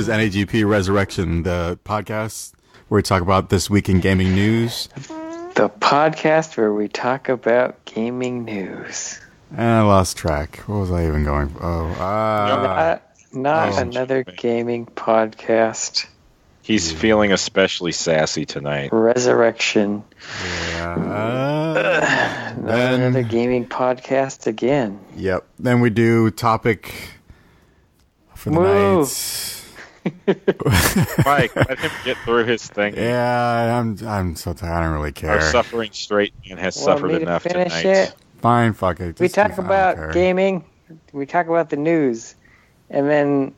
is NAGP Resurrection, the podcast where we talk about this week in gaming news. The podcast where we talk about gaming news. And I lost track. What was I even going for? Another gaming podcast. He's feeling especially sassy tonight. Resurrection. Yeah. Another gaming podcast again. Yep. Then we do topic for the night. Mike, let him get through his thing. Yeah, I'm so tired. I don't really care. Our suffering straight man has suffered enough tonight. It? Fine, fuck it. We talk about gaming. We talk about the news, and then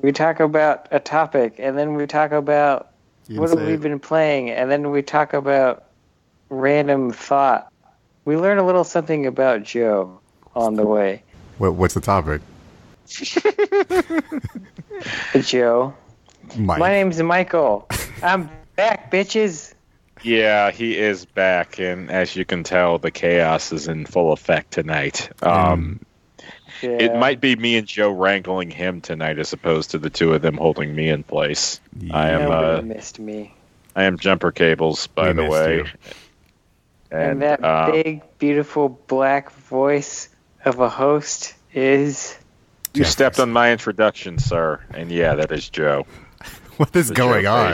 we talk about a topic, and then we talk about what have we been playing, and then we talk about random thought. We learn a little something about Joe on the way. What's the topic? Joe. Mike. My name's Michael. I'm back, bitches. Yeah, he is back, and as you can tell, the chaos is in full effect tonight. Yeah. It might be me and Joe wrangling him tonight, as opposed to the two of them holding me in place. Yeah. I am. Missed me. I am jumper cables, by the way. You. And that big, beautiful black voice of a host is. You stepped on my introduction, sir, and yeah, that is Joe. What is going on?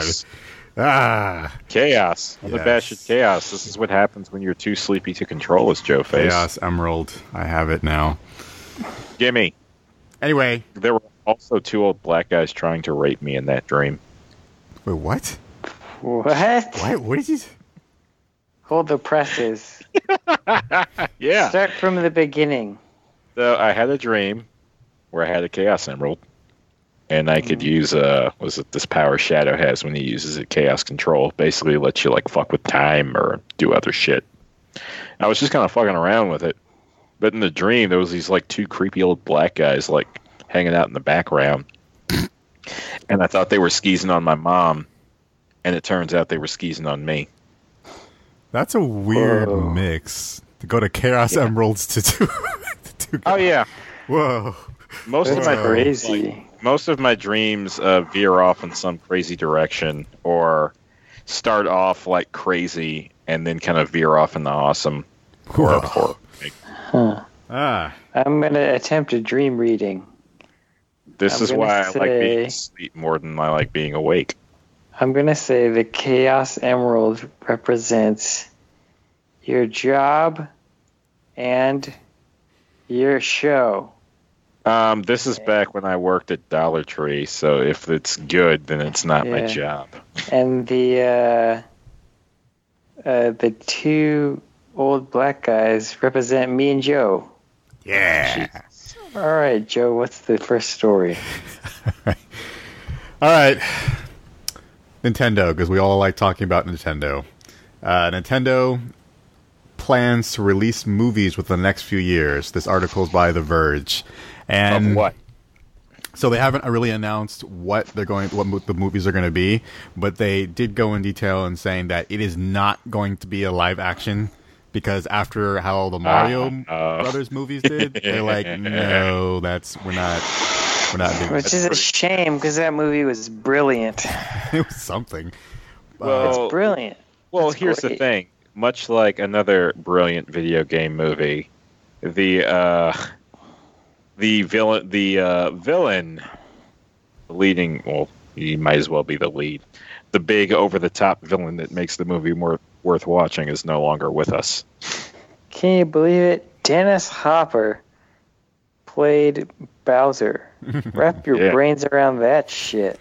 Chaos. I'm the best at chaos. This is what happens when you're too sleepy to control, is Joe face. Chaos Emerald. I have it now. Gimme. Anyway, there were also two old black guys trying to rape me in that dream. Wait, what? What? What? What did you? Hold the presses. Yeah. Start from the beginning. So I had a dream where I had a Chaos Emerald, and I could use this power Shadow has when he uses it, Chaos Control. Basically, lets you fuck with time or do other shit. I was just kind of fucking around with it. But in the dream, there was these, two creepy old black guys, hanging out in the background. And I thought they were skeezing on my mom, and it turns out they were skeezing on me. That's a weird mix. To go to Chaos Emeralds to do... oh, yeah. Whoa. Most of my dreams veer off in some crazy direction, or start off, crazy, and then kind of veer off in the awesome horror. Huh. I'm going to attempt a dream reading. This is why I like being asleep more than I like being awake. I'm going to say the Chaos Emerald represents your job and your show. This is back when I worked at Dollar Tree, so if it's good, then it's not my job. And the two... old black guys represent me and Joe. Yeah. Jeez. All right, Joe, what's the first story? All right. Nintendo, because we all like talking about Nintendo. Nintendo plans to release movies within the next few years. This article is by The Verge. And of what? So they haven't really announced what the movies are going to be, but they did go in detail in saying that it is not going to be a live action. Because after how the Mario Brothers movies did, they're no, we're not doing that. Which is a shame, because that movie was brilliant. It was something. Well, it's brilliant. Well, here's the thing. Much like another brilliant video game movie, the villain, leading. Well, he might as well be the lead. The big over-the-top villain that makes the movie more worth watching is no longer with us. Can you believe it? Dennis Hopper played Bowser. Wrap your brains around that shit.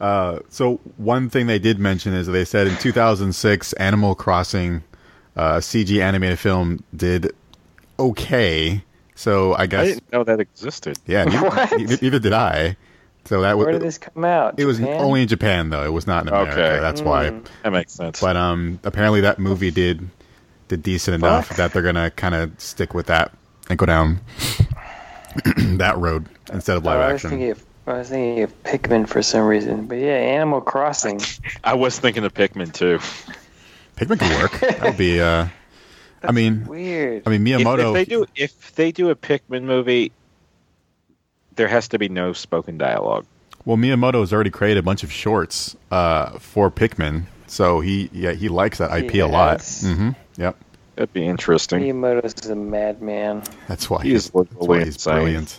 So one thing they did mention is they said in 2006, Animal Crossing, CG animated film, did okay. So I guess... I didn't know that existed. Yeah, neither did I. So that where did this come out? It was only in Japan, though. It was not in America. Okay. That's why. That makes sense. But apparently that movie did decent enough that they're going to kind of stick with that and go down that road instead of live action. I was thinking of Pikmin for some reason. But yeah, Animal Crossing. I was thinking of Pikmin, too. Pikmin could work. That would be... weird. I mean, Miyamoto... If they do a Pikmin movie... there has to be no spoken dialogue. Well, Miyamoto has already created a bunch of shorts for Pikmin, so he likes that IP a lot. Mm-hmm. Yep. That'd be interesting. Miyamoto's a madman. That's why he's brilliant.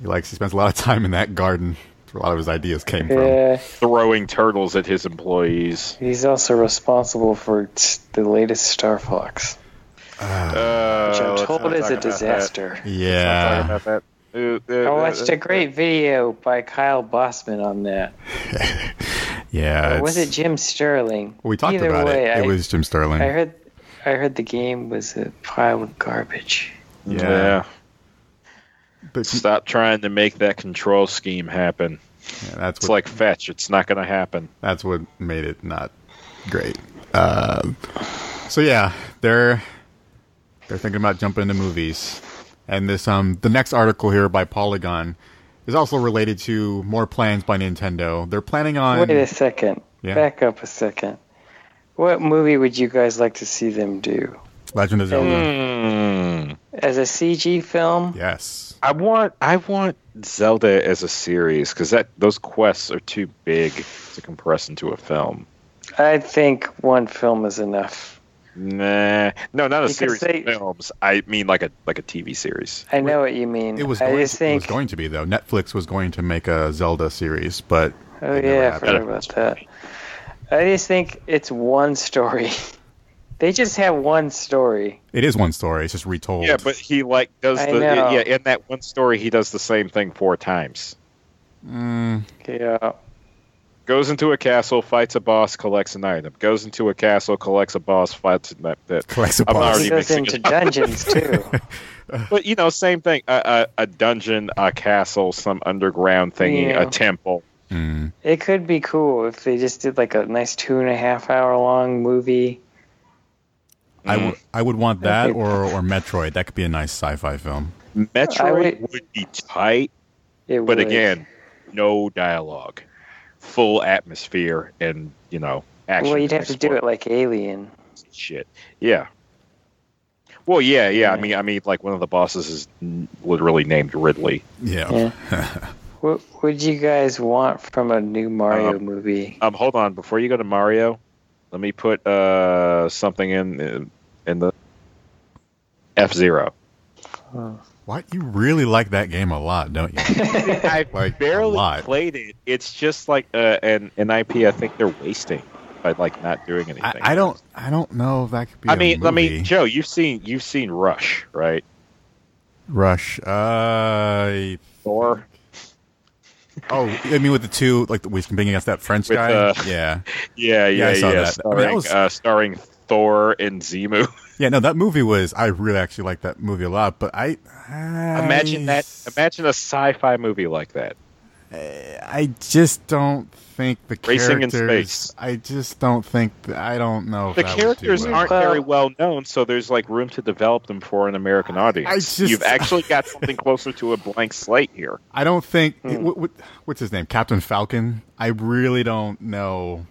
He spends a lot of time in that garden. That's where a lot of his ideas came from. Throwing turtles at his employees. He's also responsible for the latest Star Fox, which I'm told is a disaster. Yeah. About that. I watched a great video by Kyle Bossman on that. Yeah. Or was it Jim Sterling? We talked about it. It was Jim Sterling. I heard the game was a pile of garbage. Yeah. But stop trying to make that control scheme happen. Yeah, it's like fetch. It's not going to happen. That's what made it not great. So yeah, they're thinking about jumping into movies. And this the next article here by Polygon is also related to more plans by Nintendo. They're planning on... Wait a second. Yeah. Back up a second. What movie would you guys like to see them do? Legend of Zelda. As a CG film? Yes. I want Zelda as a series, because those quests are too big to compress into a film. I think one film is enough. Nah, no, not a series of films. I mean, like a TV series. I know what you mean. It was going to be though. Netflix was going to make a Zelda series, but I forgot about that. I just think it's one story. They just have one story. It is one story. It's just retold. Yeah, but he in that one story he does the same thing 4 times. Yeah. Goes into a castle, fights a boss, collects an item. Goes into a castle, collects a boss, fights an item. Collects a boss. He goes into dungeons, too. But, same thing. A dungeon, a castle, some underground thingy, a temple. Mm. It could be cool if they just did a nice 2.5-hour-long movie. I would want that or Metroid. That could be a nice sci-fi film. Metroid would be tight, but again, no dialogue. Full atmosphere and action. Well, you'd have to do it like Alien. Shit. Yeah. Well, yeah. I mean, like one of the bosses is literally named Ridley. Yeah. What would you guys want from a new Mario movie? Hold on, before you go to Mario, let me put something in the F-Zero. Huh. What? You really like that game a lot, don't you? I've barely played it. It's just an IP I think they're wasting by not doing anything. I don't know if that could be Joe, you've seen Rush, right? Rush. Thor. With the two we competing against that French guy. Yeah. Starring Thor and Zemu. Yeah, no, that movie I really actually liked that movie a lot, but I imagine that. Imagine a sci-fi movie like that. I just don't think the racing characters... Racing in space. I just don't think... I don't know if the characters aren't very well known, so there's room to develop them for an American audience. You've actually got something closer to a blank slate here. I don't think... What's his name? Captain Falcon? I really don't know...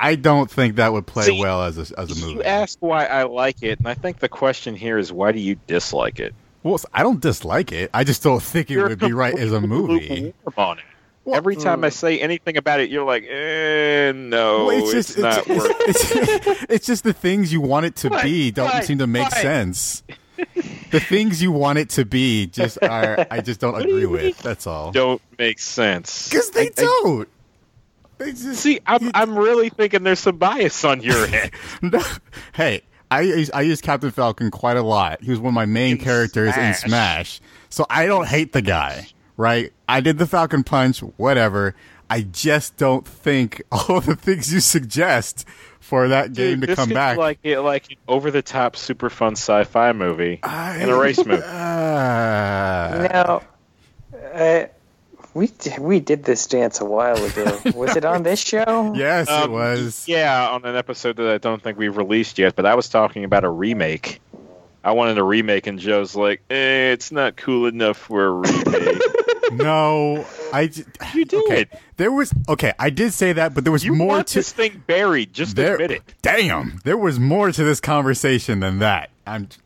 I don't think that would play well as a movie. You asked why I like it, and I think the question here is, why do you dislike it? Well, I don't dislike it. I just don't think it would be right as a movie. On it. Well, every time I say anything about it, you're like, no, well, it's not worth it. It's just the things you want it to be don't seem to make sense. The things you want it to be just are. I just don't agree with. That's all. Don't make sense because they don't. I'm really thinking there's some bias on your end. No, hey, I use Captain Falcon quite a lot. He was one of my main characters in Smash. So I don't hate the guy, right? I did the Falcon Punch, whatever. I just don't think all the things you suggest for that game to come back. Like an over-the-top, super fun sci-fi movie and a race movie. We did this dance a while ago. Was it on this show? Yes, it was. Yeah, on an episode that I don't think we've released yet, but I was talking about a remake. I wanted a remake, and Joe's like, it's not cool enough for a remake. No, you did. Okay. There was I did say that, but there was more want to this thing buried. Just admit it. Damn, there was more to this conversation than that.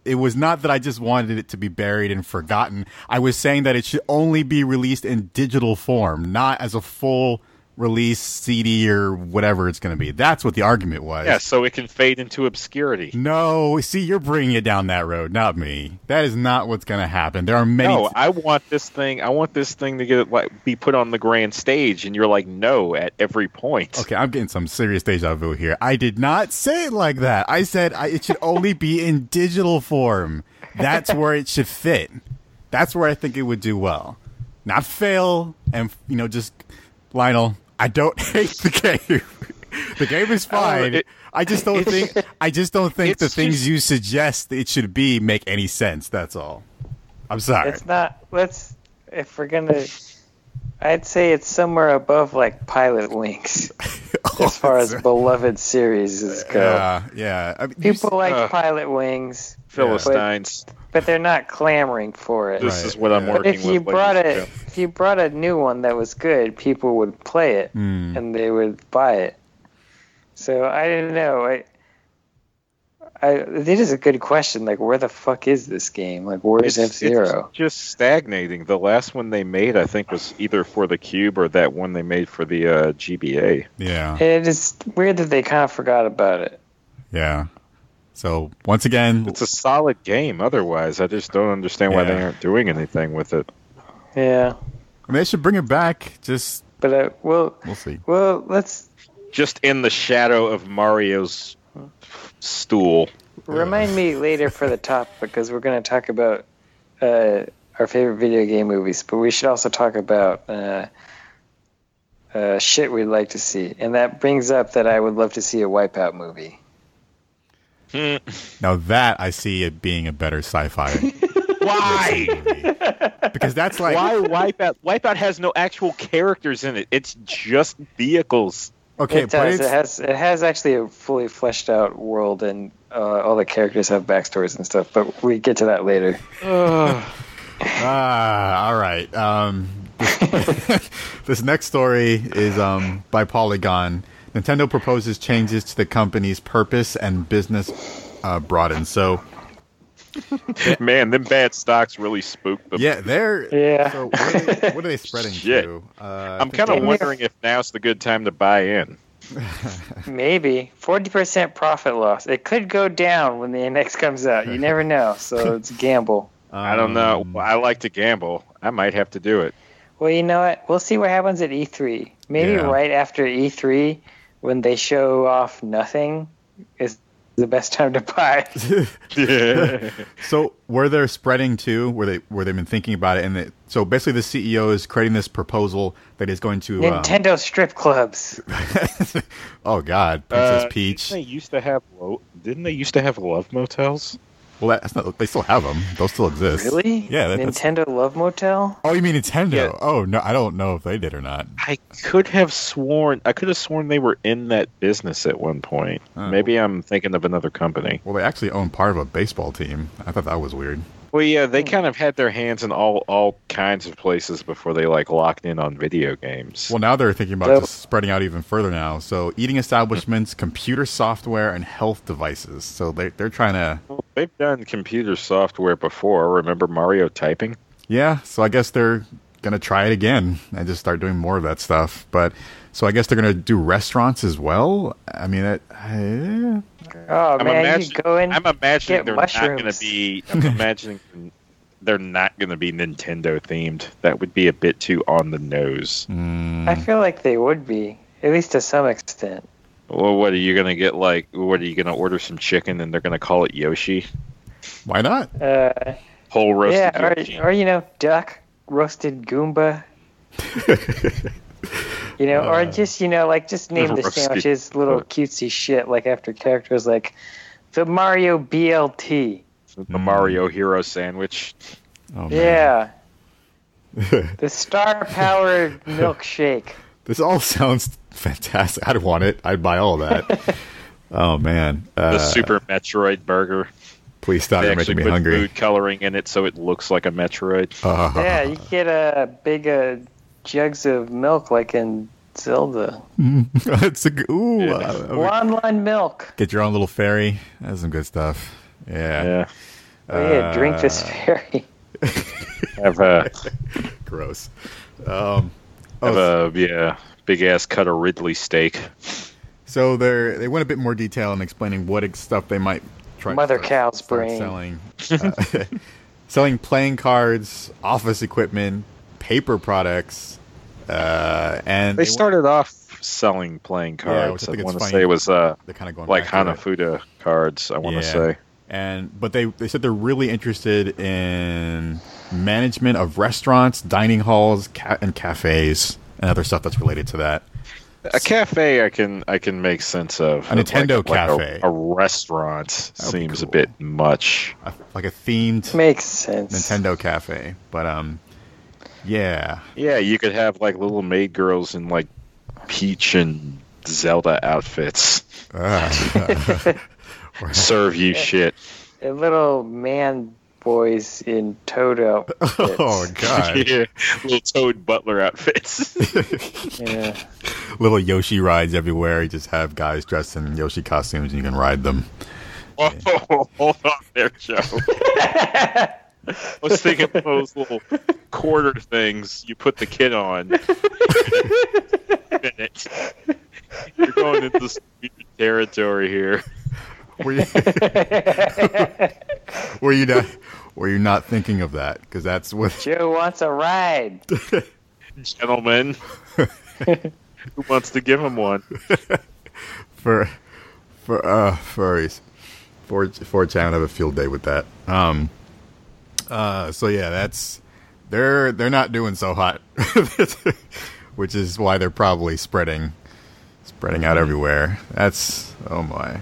It was not that I just wanted it to be buried and forgotten. I was saying that it should only be released in digital form, not as a full release CD or whatever it's going to be. That's what the argument was. Yeah, so it can fade into obscurity. No, see, you're bringing it down that road, not me. That is not what's going to happen. There are many. No, I want this thing to get be put on the grand stage, and you're like, no, at every point. Okay, I'm getting some serious deja vu here. I did not say it like that. I said it should only be in digital form. That's where it should fit. That's where I think it would do well. Not fail, and just Lionel. I don't hate the game. The game is fine. I just don't think the things you suggest it should be make any sense. That's all. I'm sorry. It's not. If we're gonna, I'd say it's somewhere above like Pilot Wings, as far as beloved series go. Yeah. I mean, people like Pilot Wings. Philistines. But they're not clamoring for it. This is what I'm working with. If you brought a new one that was good, people would play it and they would buy it. So I don't know. It is a good question. Like, where the fuck is this game? Like, where is F-Zero? It's just stagnating. The last one they made, I think, was either for the Cube or that one they made for the GBA. Yeah. It is weird that they kind of forgot about it. Yeah. So, once again, it's a solid game otherwise. I just don't understand why they aren't doing anything with it. Yeah. I mean, they should bring it back. We'll see. Well, let's just in the shadow of Mario's stool. Remind me later for the top, because we're going to talk about our favorite video game movies, but we should also talk about shit we'd like to see. And that brings up that I would love to see a Wipeout movie. Now that I see it being a better sci-fi. Why? Because that's like why Wipeout. Wipeout has no actual characters in it. It's just vehicles. Okay, it has actually a fully fleshed out world, and all the characters have backstories and stuff. But we get to that later. All right. This next story is by Polygon. Nintendo proposes changes to the company's purpose and business broaden. So, man, them bad stocks really spooked them. Yeah, they're. Yeah. So what are they spreading to? I'm kind of wondering if now's the good time to buy in. Maybe 40% profit loss. It could go down when the index comes out. You never know. So it's a gamble. I don't know. I like to gamble. I might have to do it. Well, you know what? We'll see what happens at E3. Maybe right after E3. When they show off nothing, is the best time to buy. So where they're spreading to, where they've been thinking about it, and so basically the CEO is creating this proposal that is going to Nintendo strip clubs. Oh God, Princess Peach. Didn't they used to have love motels? Well, they still have them. Those still exist. Really? Yeah. Nintendo Love Motel? Oh, you mean Nintendo? Yeah. Oh, no. I don't know if they did or not. I could have sworn they were in that business at one point. Oh. Maybe I'm thinking of another company. Well, they actually own part of a baseball team. I thought that was weird. Well, yeah, they kind of had their hands in all kinds of places before they locked in on video games. Well, now they're thinking about just spreading out even further now. So eating establishments, computer software, and health devices. So they're trying to... They've done computer software before. Remember Mario typing? Yeah, so I guess they're going to try it again and just start doing more of that stuff. But so I guess they're going to do restaurants as well. I mean, I'm imagining they're not going to be Nintendo themed. That would be a bit too on the nose. I feel like they would be, at least to some extent. Well, what are you going to get? What are you going to order? Some chicken, and they're going to call it Yoshi? Why not? Whole roasted Yoshi. Or duck, roasted Goomba. Or just name the sandwiches little cutesy shit, after characters like the Mario BLT. The Mario Hero Sandwich. Oh, yeah. The Star Powered Milkshake. This all sounds fantastic. I'd want it. I'd buy all that. Oh, man. The Super Metroid Burger. Please stop. You're making me hungry. They actually put food coloring in it so it looks like a Metroid. Yeah, you get big jugs of milk like in Zelda. It's a Blonde line milk. Get your own little fairy. That's some good stuff. Yeah. Yeah, drink this fairy. Gross. Big ass cut of Ridley steak. So they went a bit more detail in explaining what stuff they might try. Mother to cow's brain. Selling playing cards, office equipment, paper products, and they started off selling playing cards. Yeah, I want to say it was like Hanafuda cards. I want to say. But they said they're really interested in management of restaurants, dining halls, and cafes, and other stuff that's related to that. A cafe I can make sense of. A Nintendo cafe. Like a restaurant seems a bit much. Like a themed makes sense. Nintendo cafe. But yeah. Yeah, you could have like little maid girls in like Peach and Zelda outfits. Serve you shit. A little man boys in toad outfits. Oh, God. Yeah. Little toad butler outfits. Yeah. Little Yoshi rides everywhere. You just have guys dressed in Yoshi costumes and you can ride them. Oh, yeah. Hold on there, Joe. I was thinking of those little quarter things you put the kid on. You're going into this territory here. Were you not thinking of that? Because that's what Joe wants a ride, gentlemen. Who wants to give him one? For furries, 4chan would have a field day with that. So yeah, that's they're not doing so hot, which is why they're probably spreading out everywhere. That's oh my.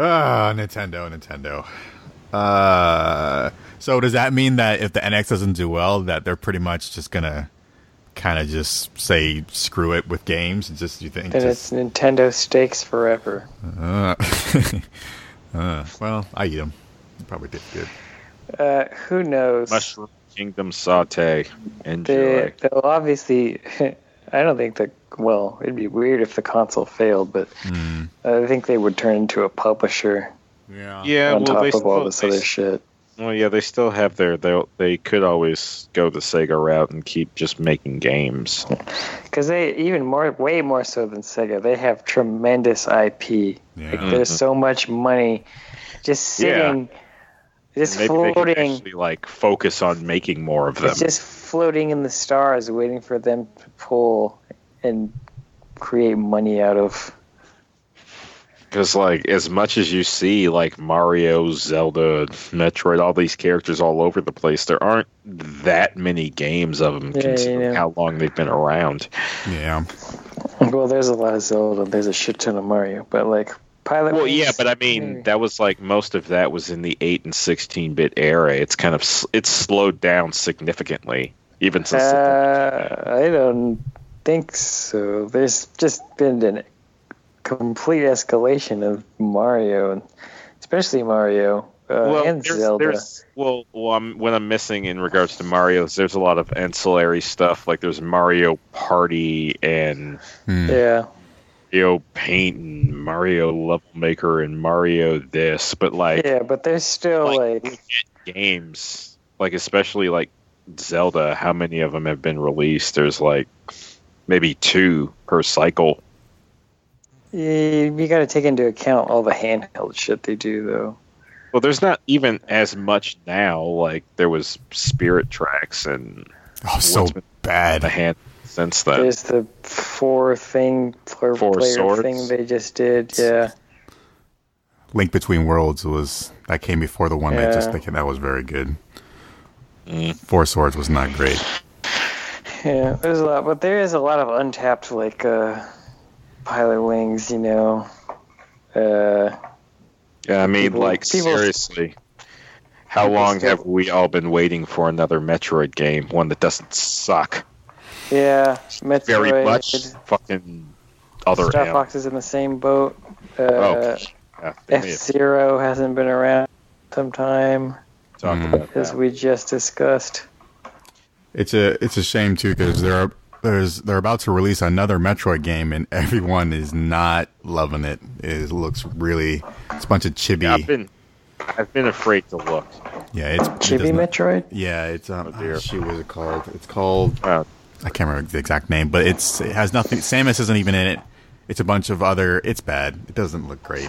Ah, Nintendo. So does that mean that if the NX doesn't do well, that they're pretty much just gonna kind of just say screw it with games? Just you think? Then it's Nintendo stakes forever. Well, I eat them. They probably did good. Who knows? Mushroom Kingdom saute. Enjoy. They'll obviously. I don't think that. Well, it'd be weird if the console failed, but I think they would turn into a publisher. Yeah. On top of all this other shit. Well, yeah, they still have their. They could always go the Sega route and keep just making games. Because they way more so than Sega, they have tremendous IP. Yeah. Like, there's so much money just sitting. Yeah. Just maybe floating. They can actually, like, focus on making more of them. It's just floating in the stars, waiting for them to pull and create money out of. Because, like, as much as you see, like, Mario, Zelda, Metroid, all these characters all over the place, there aren't that many games of them considering how long they've been around. Yeah. Well, there's a lot of Zelda. There's a shit ton of Mario, but, like, Pilot Wings. Yeah, but I mean, that was like most of that was in the 8 and 16-bit era. It's kind of slowed down significantly, even since. I don't think so. There's just been a complete escalation of Mario, and especially Mario and Zelda. What I'm missing in regards to Mario is there's a lot of ancillary stuff. Like there's Mario Party and Mario Paint and Mario Level Maker and Mario this, but like but there's still like games, like especially like Zelda. How many of them have been released? There's like maybe 2 per cycle. You got to take into account all the handheld shit they do, though. Well, there's not even as much now. Like there was Spirit Tracks and the hand. Since then, there's the 4 player thing they just did. Yeah, Link Between Worlds came before the one they just thinking that was very good. 4 Swords was not great. Yeah, there's a lot, but there is a lot of untapped, like Pilot Wings, you know. Yeah, I mean, seriously. How long have we all been waiting for another Metroid game? One that doesn't suck. Yeah, Metroid. Very much fucking other Star Fox is in the same boat. F-Zero hasn't been around sometime, as we just discussed. It's a shame too, because they're about to release another Metroid game, and everyone is not loving it. It looks really, it's a bunch of chibi. Yeah, I've been afraid to look. Yeah, it's chibi Metroid. Yeah, it's what is it called? It's called I can't remember the exact name, but it has nothing. Samus isn't even in it. It's a bunch of other. It's bad. It doesn't look great.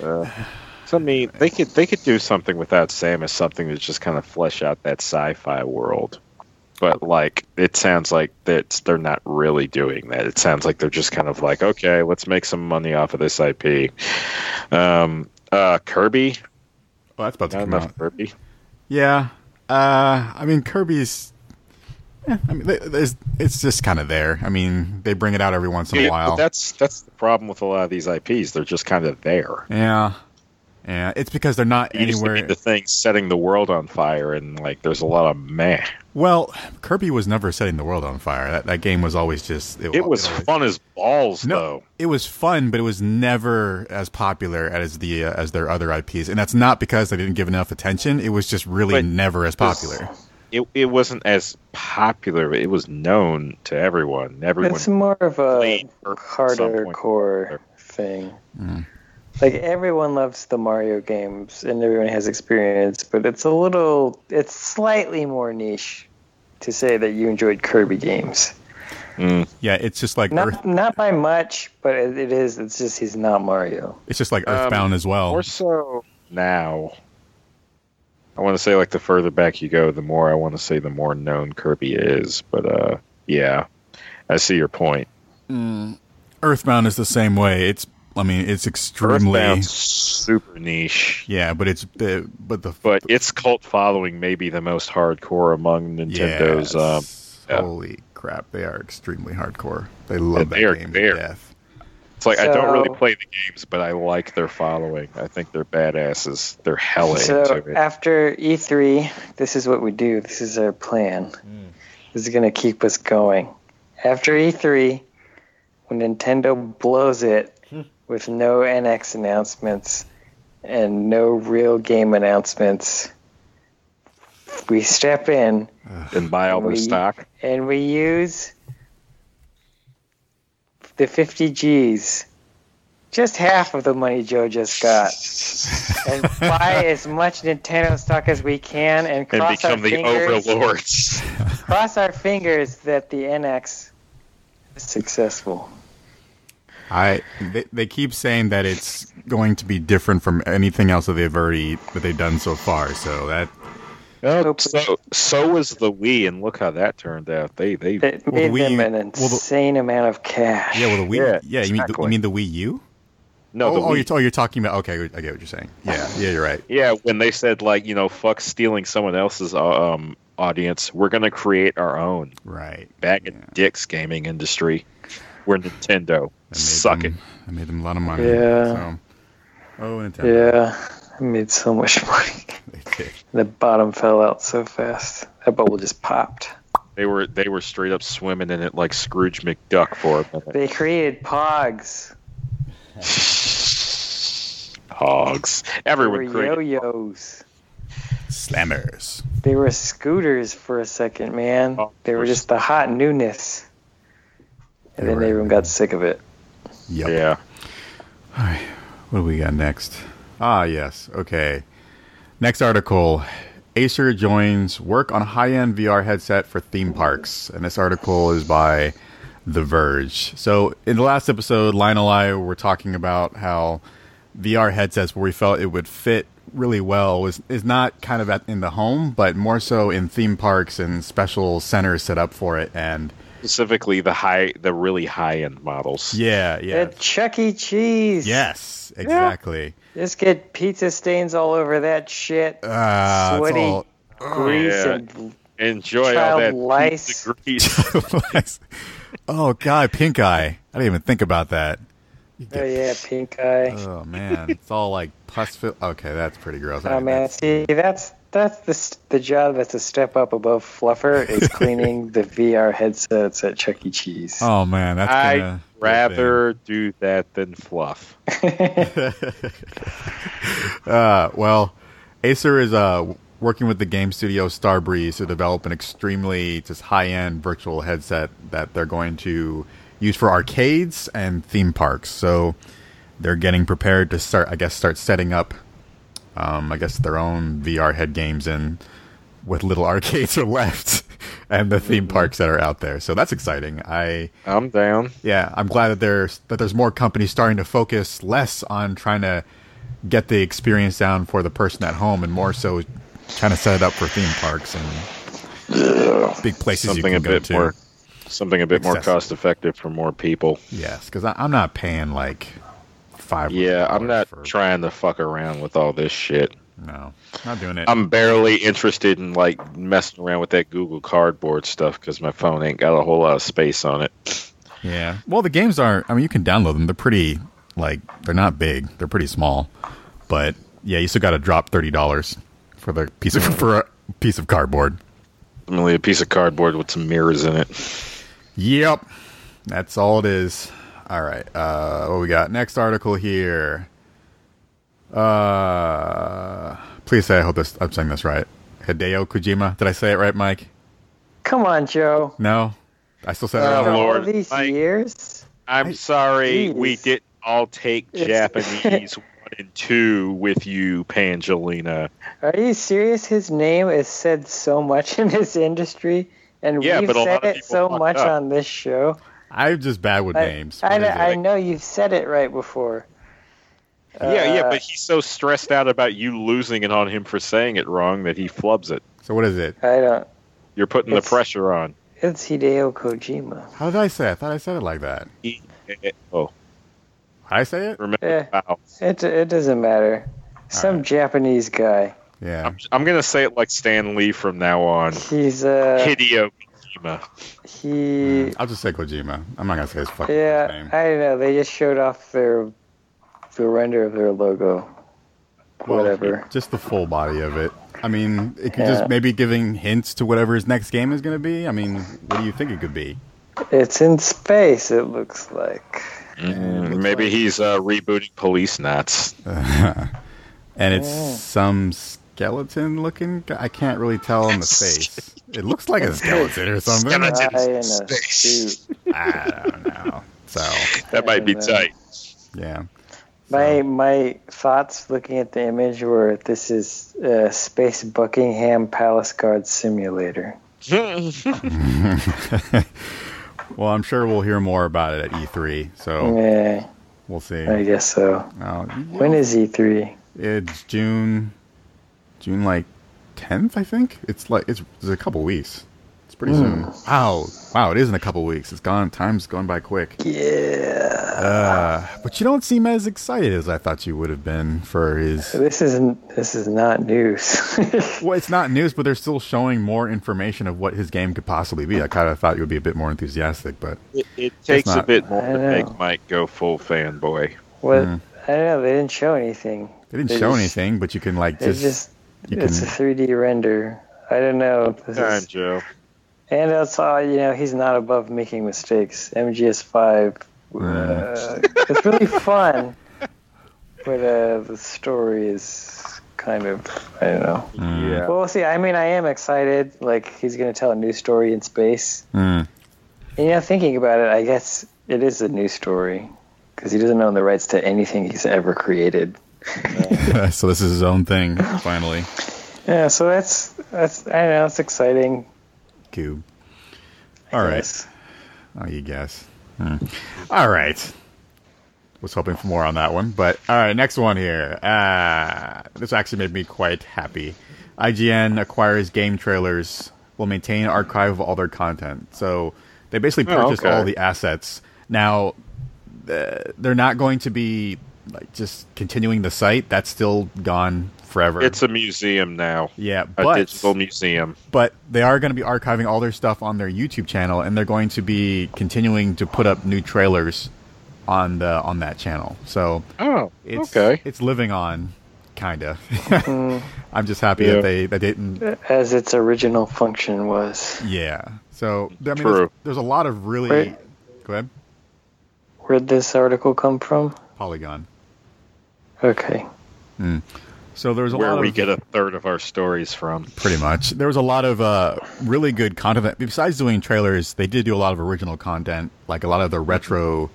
I mean, they could do something without Samus, something to just kind of flesh out that sci-fi world. But like, it sounds like they're not really doing that. It sounds like they're just kind of like, okay, let's make some money off of this IP. Kirby. Well, that's about to come out. Kirby. Yeah. I mean, Kirby's. I mean, it's just kind of there. I mean, they bring it out every once in a while. But that's the problem with a lot of these IPs. They're just kind of there. Yeah. Yeah, it's because they're not anywhere. Used to be the thing setting the world on fire, and like there's a lot of meh. Well, Kirby was never setting the world on fire. That game was always just. It was fun as balls, though. It was fun, but it was never as popular as their other IPs, and that's not because they didn't give enough attention. It was just really never as popular. It wasn't as popular, but it was known to everyone. It's more of a harder core thing. Mm. Like, everyone loves the Mario games, and everyone has experience, but it's slightly more niche to say that you enjoyed Kirby games. Mm. Yeah, it's just like... Not by much, but it is. It's just he's not Mario. It's just like Earthbound as well. More so now. I want to say, like, the further back you go, the more known Kirby is. But, yeah, I see your point. Mm. Earthbound is the same way. It's extremely super niche. Yeah, but its cult following may be the most hardcore among Nintendo's. Yes. Holy crap, they are extremely hardcore. They love that game to death. It's like, I don't really play the games, but I like their following. I think they're badasses. They're hella into it. After E3, this is what we do. This is our plan. Mm. This is going to keep us going. After E3, when Nintendo blows it, with no NX announcements and no real game announcements, we step in and buy all their stock. And we use the 50 G's, just half of the money Joe just got, and buy as much Nintendo stock as we can and cross our fingers. And become the overlords. Cross our fingers that the NX is successful. They keep saying that it's going to be different from anything else that they've done so far. So that so was the Wii, and look how that turned out. They made them an insane amount of cash. Yeah, well, the Wii. Yeah, you mean the Wii U? No, the Wii. You're talking about. Okay, I get what you're saying. Yeah, you're right. Yeah, when they said, like, fuck stealing someone else's audience, we're gonna create our own. Right. Back in Dick's gaming industry. We're Nintendo. I made them a lot of money. Yeah. So. Oh, Nintendo. Yeah. I made so much money. They did. The bottom fell out so fast. That bubble just popped. They were straight up swimming in it like Scrooge McDuck for a minute. They created Pogs. Pogs. Everyone created yo-yos. Slammers. They were scooters for a second, man. Oh, they were just the hot newness. And then everyone got sick of it. Yep. Yeah. All right. What do we got next? Ah, yes. Okay. Next article. Acer joins work on high-end VR headset for theme parks. And this article is by The Verge. So in the last episode, Lionel and I were talking about how VR headsets, where we felt it would fit really well, is not kind of in the home, but more so in theme parks and special centers set up for it. And specifically, the really high-end models. Yeah. The Chuck E. Cheese. Yes, exactly. Yeah. Just get pizza stains all over that shit. Sweaty grease and enjoy all that lice. Pizza grease. Oh God, pink eye. I didn't even think about that. Pink eye. Oh man, it's all like pus. Okay, that's pretty gross. Oh man, see, that's the job that's a step up above fluffer is cleaning the VR headsets at Chuck E. Cheese. Oh man, that's I'd rather do that than fluff. Well, Acer is working with the game studio Starbreeze to develop an extremely just high-end virtual headset that they're going to use for arcades and theme parks. So they're getting prepared to start setting up, their own VR head games in with little arcades are left and the theme parks that are out there. So that's exciting. I'm down. Yeah, I'm glad that there's more companies starting to focus less on trying to get the experience down for the person at home and more so trying to set it up for theme parks and big places you can go to. Something a bit more cost effective for more people. Yes, because I'm not paying like $5. Yeah, I'm not trying to fuck around with all this shit. No, not doing it. I'm barely interested in like messing around with that Google Cardboard stuff because my phone ain't got a whole lot of space on it. Yeah. Well, the games aren't. I mean, you can download them. They're pretty they're not big. They're pretty small. But yeah, you still got to drop $30 for the piece of cardboard. Only a piece of cardboard with some mirrors in it. Yep, that's all it is. All right, what we got next article here? Please say I hope I'm saying this right. Hideo Kojima. Did I say it right, Mike? Come on, Joe. No, I still said it. Oh Lord, all these years. I'm sorry, we didn't all take Japanese 1 and 2 with you, Pangelina. Are you serious? His name is said so much in this industry, and we've said it so much on this show. I'm just bad with names. I know you've said it right before. But he's so stressed out about you losing it on him for saying it wrong that he flubs it. So what is it? You're putting the pressure on. It's Hideo Kojima. How did I say it? I thought I said it like that. Oh. I say it? Remember? Yeah. It doesn't matter. Some Japanese guy. Yeah. I'm going to say it like Stan Lee from now on. He's Hideo Kojima. I'll just say Kojima. I'm not going to say his fucking name. I don't know. They just showed off the render of their logo. Well, whatever. Just the full body of it. I mean, it could just maybe giving hints to whatever his next game is going to be. I mean, what do you think it could be? It's in space, it looks like. Maybe he's rebooting Police Knots. And it's some skeleton-looking guy. I can't really tell on the face. It looks like a skeleton or something. Skeleton in space. I don't know. So that might be tight. Yeah. My thoughts looking at the image were, this is Space Buckingham Palace Guard Simulator. Well, I'm sure we'll hear more about it at E3, so we'll see. I guess so. When is E3? It's June 10th, I think. It's a couple weeks. It's pretty soon. Wow, it is in a couple weeks. It's gone. Time's gone by quick. Yeah. But you don't seem as excited as I thought you would have been for his. This is not news. Well, it's not news, but they're still showing more information of what his game could possibly be. I kind of thought you would be a bit more enthusiastic, but it takes a bit more to make Mike go full fanboy. What? I don't know. They didn't show anything. But you can it's a 3D render. I don't know. Joe. And that's all, he's not above making mistakes. MGS5. It's really fun. But the story is kind of, I don't know. Yeah. Well, we'll see. I mean, I am excited. Like, he's going to tell a new story in space. And, thinking about it, I guess it is a new story. Because he doesn't own the rights to anything he's ever created. So this is his own thing, finally. Yeah, so that's I don't know, it's exciting. Cube. All right. Oh, you guess. All right. Was hoping for more on that one, but all right, next one here. This actually made me quite happy. IGN acquires Game Trailers, will maintain an archive of all their content. So they basically purchased all the assets. Now, they're not going to be just continuing the site. That's still gone forever. It's a museum now. Yeah, a digital museum. But they are going to be archiving all their stuff on their YouTube channel, and they're going to be continuing to put up new trailers on that channel. So it's living on, kind of. I'm just happy that they didn't, as its original function was. Yeah. So true. There's a lot of really. Go ahead. Where'd this article come from? Polygon. Okay. So there's a lot where we get a third of our stories from. Pretty much. There was a lot of really good content. Besides doing trailers, they did do a lot of original content, like a lot of the retro,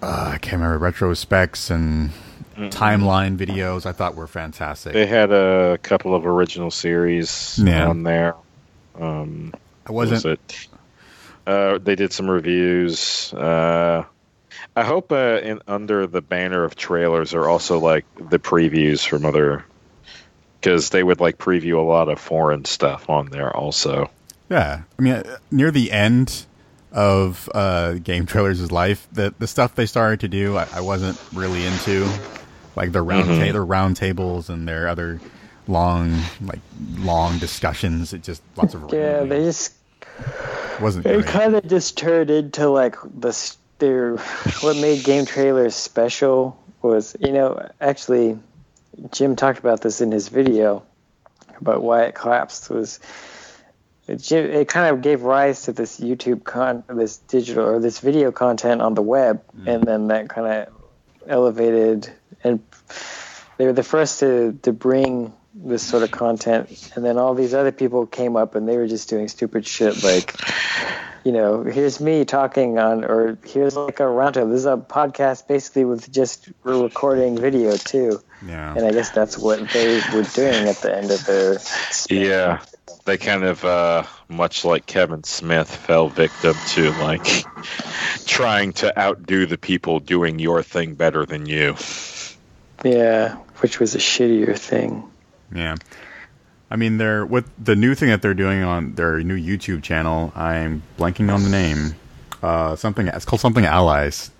I can't remember, retro specs and timeline videos I thought were fantastic. They had a couple of original series on there. They did some reviews. I hope under the banner of trailers are also like the previews from other, because they would like preview a lot of foreign stuff on there also. Yeah, I mean near the end of Game Trailers' life, the stuff they started to do I wasn't really into, like their round tables and their other long discussions. It just lots of It kind of just turned into like the. What made Game Trailers special was, actually, Jim talked about this in his video about why it collapsed. It kind of gave rise to this this video content on the web, and then that kind of elevated. And they were the first to bring this sort of content, and then all these other people came up, and they were just doing stupid shit like. Here's me talking or here's like a roundup. This is a podcast basically with just recording video too. Yeah. And I guess that's what they were doing at the end of their spin. Yeah. They kind of, much like Kevin Smith, fell victim to like trying to outdo the people doing your thing better than you. Yeah. Which was a shittier thing. Yeah. I mean, with the new thing that they're doing on their new YouTube channel, I'm blanking on the name. It's called something Allies.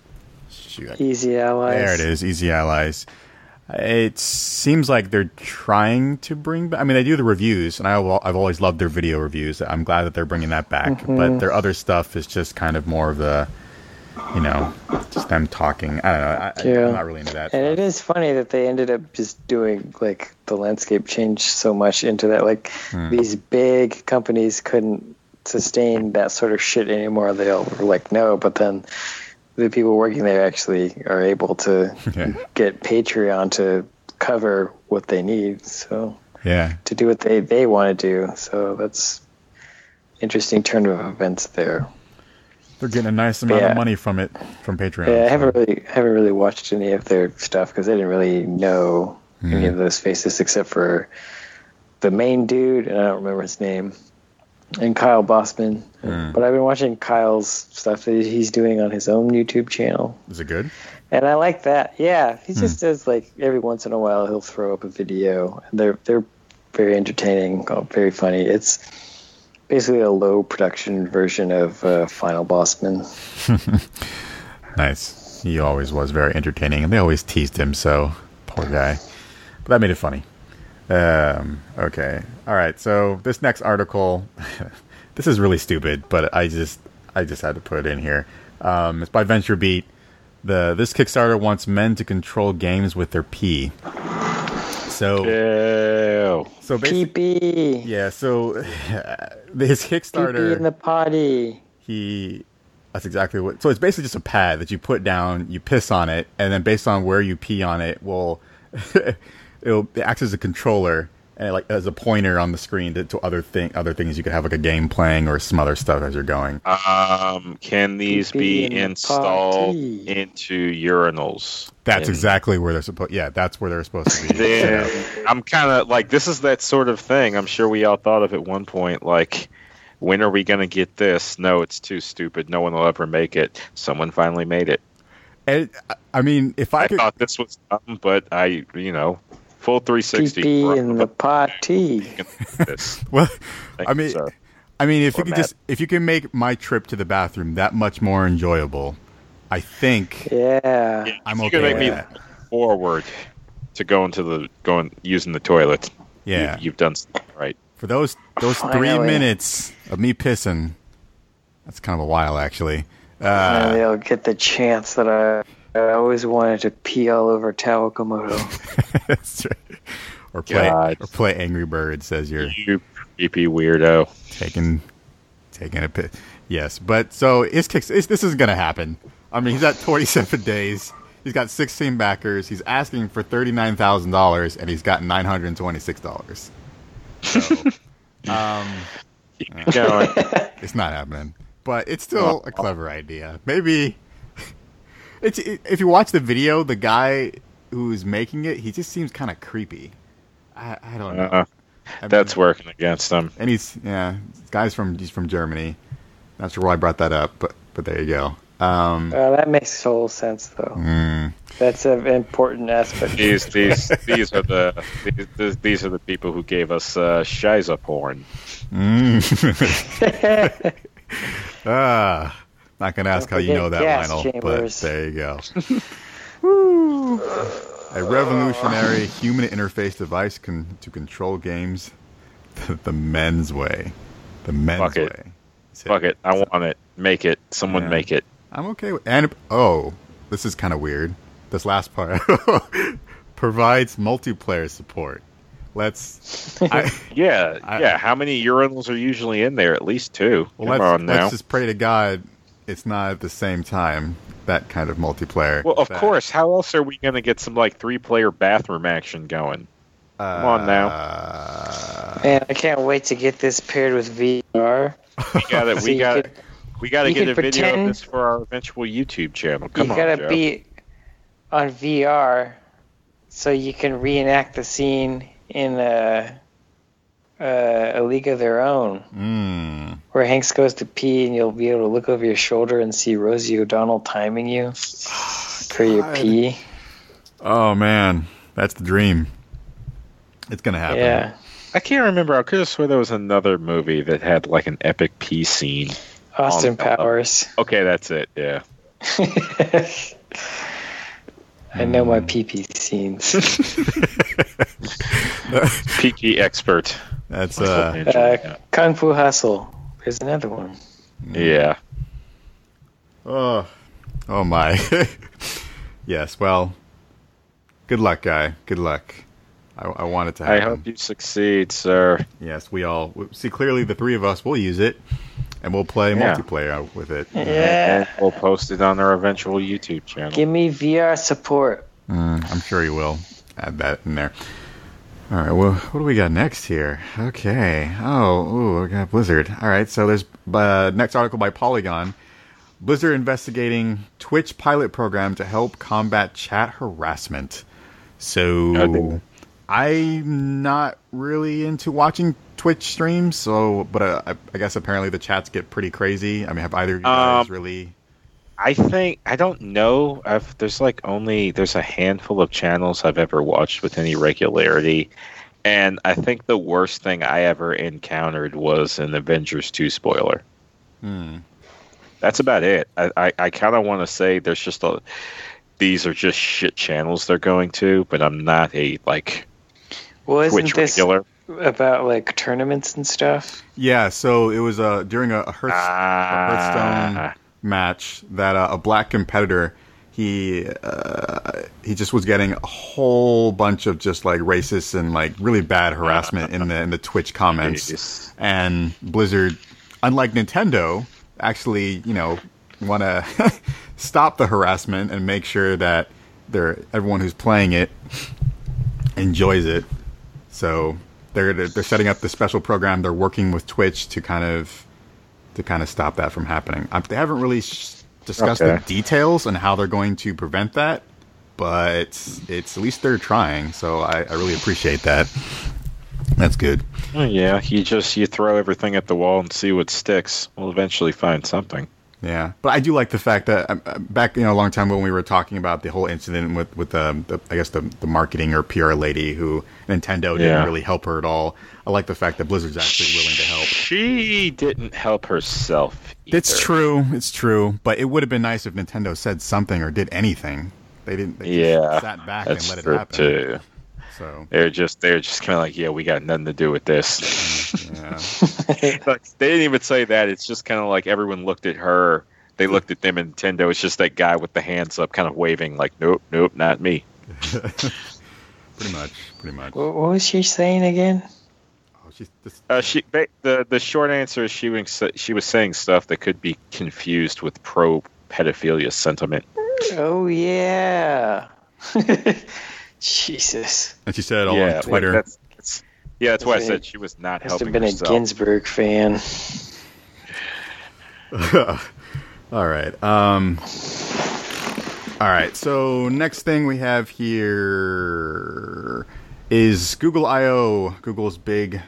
Shoot. Easy Allies. There it is, Easy Allies. It seems like they're trying to bring back... I mean, they do the reviews, and I've always loved their video reviews. I'm glad that they're bringing that back. Mm-hmm. But their other stuff is just kind of more of the... just them talking. I don't know. I'm not really into that. And it is funny that they ended up just doing, like, the landscape changed so much into that. Like, these big companies couldn't sustain that sort of shit anymore. They all were like, no. But then the people working there actually are able to get Patreon to cover what they need. So, to do what they want to do. So that's interesting turn of events there. They're getting a nice amount of money from it, from Patreon. Yeah, I haven't really watched any of their stuff because I didn't really know any of those faces except for the main dude, and I don't remember his name, and Kyle Bossman. But I've been watching Kyle's stuff that he's doing on his own YouTube channel. Is it good? And I like that. Yeah, he just does, like, every once in a while he'll throw up a video. They're very entertaining, very funny. It's basically a low production version of Final Bossman. Nice. He always was very entertaining, and they always teased him, so poor guy. But that made it funny. Okay. All right, so this next article, this is really stupid, but I just had to put it in here. It's by VentureBeat. This Kickstarter wants men to control games with their pee. So pee. Yeah, so his Kickstarter. Pee in the potty. That's exactly what. So it's basically just a pad that you put down, you piss on it, and then based on where you pee on it, it acts as a controller and like as a pointer on the screen to other things. You could have like a game playing or some other stuff as you're going. Can these be installed into urinals? That's exactly where they're supposed. Yeah, that's where they're supposed to be. I'm kind of like, this is that sort of thing. I'm sure we all thought of at one point. Like, when are we gonna get this? No, it's too stupid. No one will ever make it. Someone finally made it. And I mean, if I thought this was dumb, but full 360. Pee in the potty. Well, if you can make my trip to the bathroom that much more enjoyable, I think. Yeah. I'm okay with that. You can make me look forward to using the toilet. Yeah, you've done something right. For those 3 minutes of me pissing, that's kind of a while actually. They'll get the chance that I always wanted to pee all over Tawakamoto. That's right. Or play Angry Birds as you creepy weirdo. Taking a piss. Yes, but so this is going to happen. I mean, he's at 27 days. He's got 16 backers. He's asking for $39,000, and he's got $926. So, it's not happening, but it's still a clever idea. Maybe if you watch the video, the guy who's making it, he just seems kind of creepy. I don't know. That's working against him. And he's from Germany. Not sure why I brought that up, but there you go. That makes total sense, though. That's an important aspect. These are the people who gave us Shiza porn. Not gonna ask how you know that, Lionel, but there you go. Woo. A revolutionary human interface device to control games the men's way. The men's way. Fuck it. I want it. Make it. Someone make it. I'm okay with... And, this is kind of weird. This last part. Provides multiplayer support. Let's... how many urinals are usually in there? At least two. Well, let's just pray to God it's not at the same time. That kind of multiplayer. Well, of course. How else are we going to get some, like, three-player bathroom action going? Come on now. Man, I can't wait to get this paired with VR. We got to get a video of this for our eventual YouTube channel. Come on, Joe. You got to be on VR so you can reenact the scene in A League of Their Own, where Hanks goes to pee, and you'll be able to look over your shoulder and see Rosie O'Donnell timing you for your pee. Oh, man. That's the dream. It's going to happen. Yeah. I can't remember. I could have sworn there was another movie that had, like, an epic pee scene. Austin Powers. Okay, that's it. Yeah. I know my pee-pee scenes. Pee-pee expert. That's Kung Fu Hustle. There's another one. Yeah. Oh my. Yes. Well. Good luck, guy. Good luck. I want it to happen. I hope you succeed, sir. Yes, we all see. Clearly, the three of us will use it. And we'll play multiplayer with it. Yeah. And we'll post it on our eventual YouTube channel. Give me VR support. I'm sure you will add that in there. All right. Well, what do we got next here? Okay. We got Blizzard. All right. So there's next article by Polygon. Blizzard investigating Twitch pilot program to help combat chat harassment. So I'm not really into watching Twitch streams, I guess apparently the chats get pretty crazy. I mean, have either of you guys really? I don't know. There's a handful of channels I've ever watched with any regularity, and I think the worst thing I ever encountered was an Avengers 2 spoiler. That's about it. I kind of want to say there's just these are just shit channels they're going to, but I'm not a Twitch regular. About tournaments and stuff. Yeah, so it was during a Hearthstone match that a black competitor he just was getting a whole bunch of just racist and really bad harassment in the Twitch comments. Jeez. And Blizzard, unlike Nintendo, actually want to stop the harassment and make sure that everyone who's playing it enjoys it. So. They're setting up the special program. They're working with Twitch to kind of stop that from happening. They haven't really discussed the details and how they're going to prevent that, but it's at least they're trying. So I really appreciate that. That's good. Oh, yeah, you throw everything at the wall and see what sticks. We'll eventually find something. Yeah, but I do like the fact that back a long time when we were talking about the whole incident with the marketing or PR lady who Nintendo didn't really help her at all. I like the fact that Blizzard's actually willing to help. She didn't help herself either. It's true, but it would have been nice if Nintendo said something or did anything. They didn't. They just sat back and let it happen. Too. So they're just kind of we got nothing to do with this. Yeah. They didn't even say that. It's just kind of everyone looked at her. They looked at them. And Nintendo. It's just that guy with the hands up, kind of waving, nope, not me. Pretty much. What was she saying again? Oh, the short answer is she was saying stuff that could be confused with pro pedophilia sentiment. Oh, yeah. Jesus. And she said all on Twitter. That's why I said she was not helping herself. Must have been a Ginsburg fan. All right. All right. So next thing we have here is Google I.O. Google's big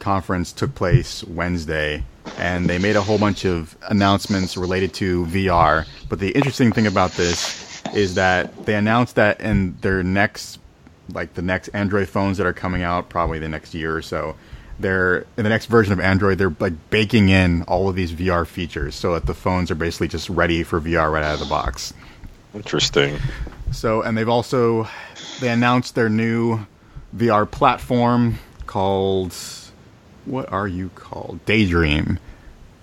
conference took place Wednesday, and they made a whole bunch of announcements related to VR. But the interesting thing about this is that they announced that in their next, like the next Android phones that are coming out, probably the next year or so, they're in the next version of Android, they're like baking in all of these VR features so that the phones are basically just ready for VR right out of the box. Interesting. So, and they've also, they announced their new VR platform called, what are you called? Daydream.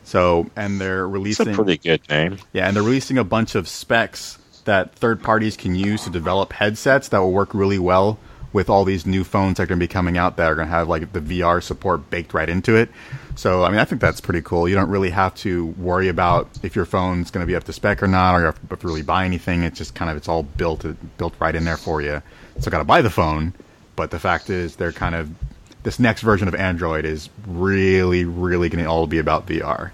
So, and they're releasing. It's a pretty good name. Yeah, and they're releasing a bunch of specs that third parties can use to develop headsets that will work really well with all these new phones that are going to be coming out that are going to have like the VR support baked right into it. So, I mean, I think that's pretty cool. You don't really have to worry about if your phone's going to be up to spec or not, or you have to really buy anything. It's just kind of, it's all built right in there for you. So got to buy the phone. But the fact is they're kind of, this next version of Android is really, really going to all be about VR.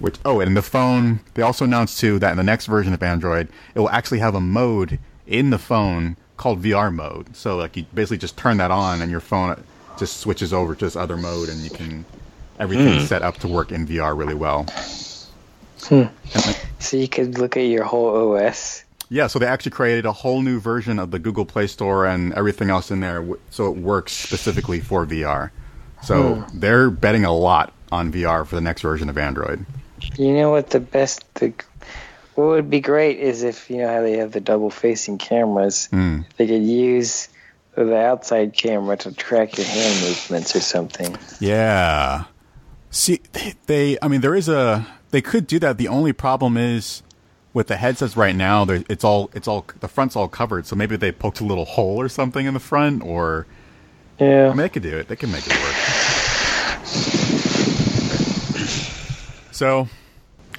Which, oh, and the phone, they also announced too that in the next version of Android, it will actually have a mode in the phone called VR mode. So like you basically just turn that on and your phone just switches over to this other mode and you can, everything's set up to work in VR really well. So you could look at your whole OS. Yeah, so they actually created a whole new version of the Google Play Store and everything else in there so it works specifically for VR. So they're betting a lot on VR for the next version of Android. You know what what would be great is if, you know how they have the double-facing cameras, they could use the outside camera to track your hand movements or something. Yeah. See, they could do that. The only problem is with the headsets right now, the front's all covered, so maybe they poked a little hole or something in the front, or... Yeah. I mean, they could do it. They can make it work. So...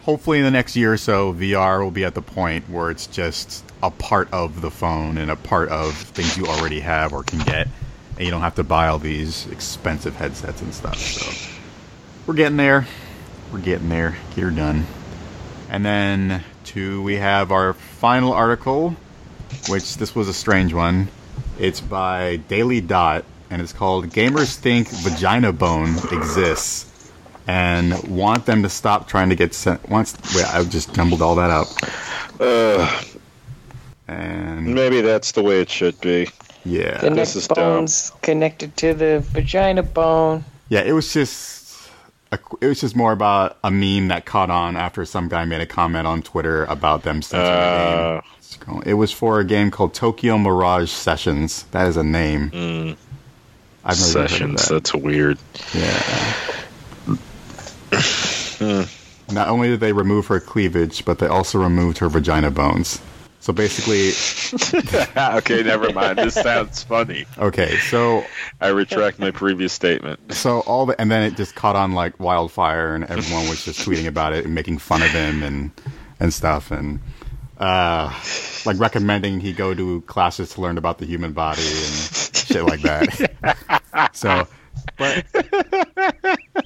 hopefully in the next year or so, VR will be at the point where it's just a part of the phone and a part of things you already have or can get. And you don't have to buy all these expensive headsets and stuff. So we're getting there. We're getting there. Gear done. And then we have our final article, which this was a strange one. It's by Daily Dot, and it's called Gamers Think Vagina Bone Exists. And want them to stop trying to get sent. I just jumbled all that up. And maybe that's the way it should be. Yeah, the neck bone's connected to the vagina bone. Yeah, it was just more about a meme that caught on after some guy made a comment on Twitter about them censoring a game. It was for a game called Tokyo Mirage Sessions. That is a name. I've never heard of that. That's weird. Yeah. Not only did they remove her cleavage, but they also removed her vagina bones. So basically... Okay, never mind. This sounds funny. Okay, so... I retract my previous statement. And then it just caught on like wildfire, and everyone was just tweeting about it and making fun of him and stuff, and like recommending he go to classes to learn about the human body and shit like that. So... But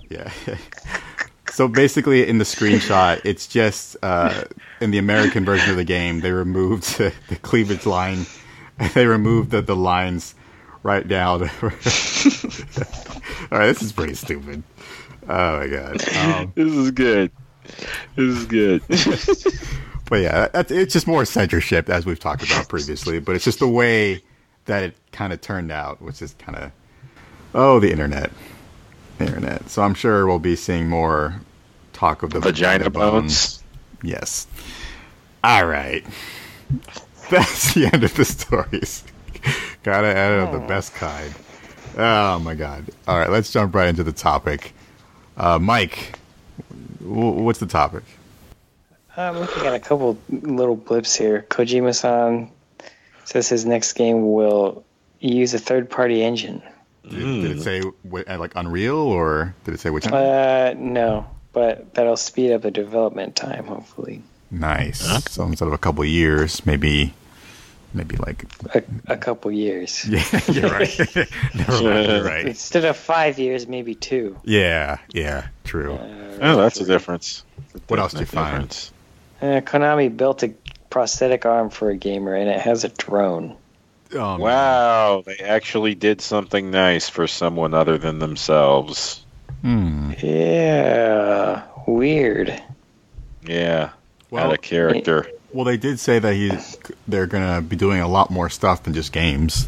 yeah, so basically in the screenshot, it's just in the American version of the game, they removed the cleavage line, and they removed the lines right down. All right, this is pretty stupid. Oh my god, this is good. This is good. But yeah, it's just more censorship as we've talked about previously. But it's just the way that it kind of turned out, which is kind of. Oh, the internet. So I'm sure we'll be seeing more talk of the vagina bones. Yes. All right. That's the end of the stories. Gotta add it on the best kind. Oh, my God. All right, let's jump right into the topic. Mike, what's the topic? I'm looking at a couple little blips here. Kojima-san says his next game will use a third-party engine. Did it say like Unreal, or did it say which? No, but that'll speed up the development time, hopefully. Nice. Okay. So instead of a couple years, maybe like a couple years. Yeah, you're right. You're right. Instead of 5 years, maybe 2. Yeah, true. That's a difference. What else do you find? Konami built a prosthetic arm for a gamer, and it has a drone. Oh, wow, man. They actually did something nice for someone other than themselves. Yeah, weird. Yeah, well, out of character. Well, they did say that they're going to be doing a lot more stuff than just games.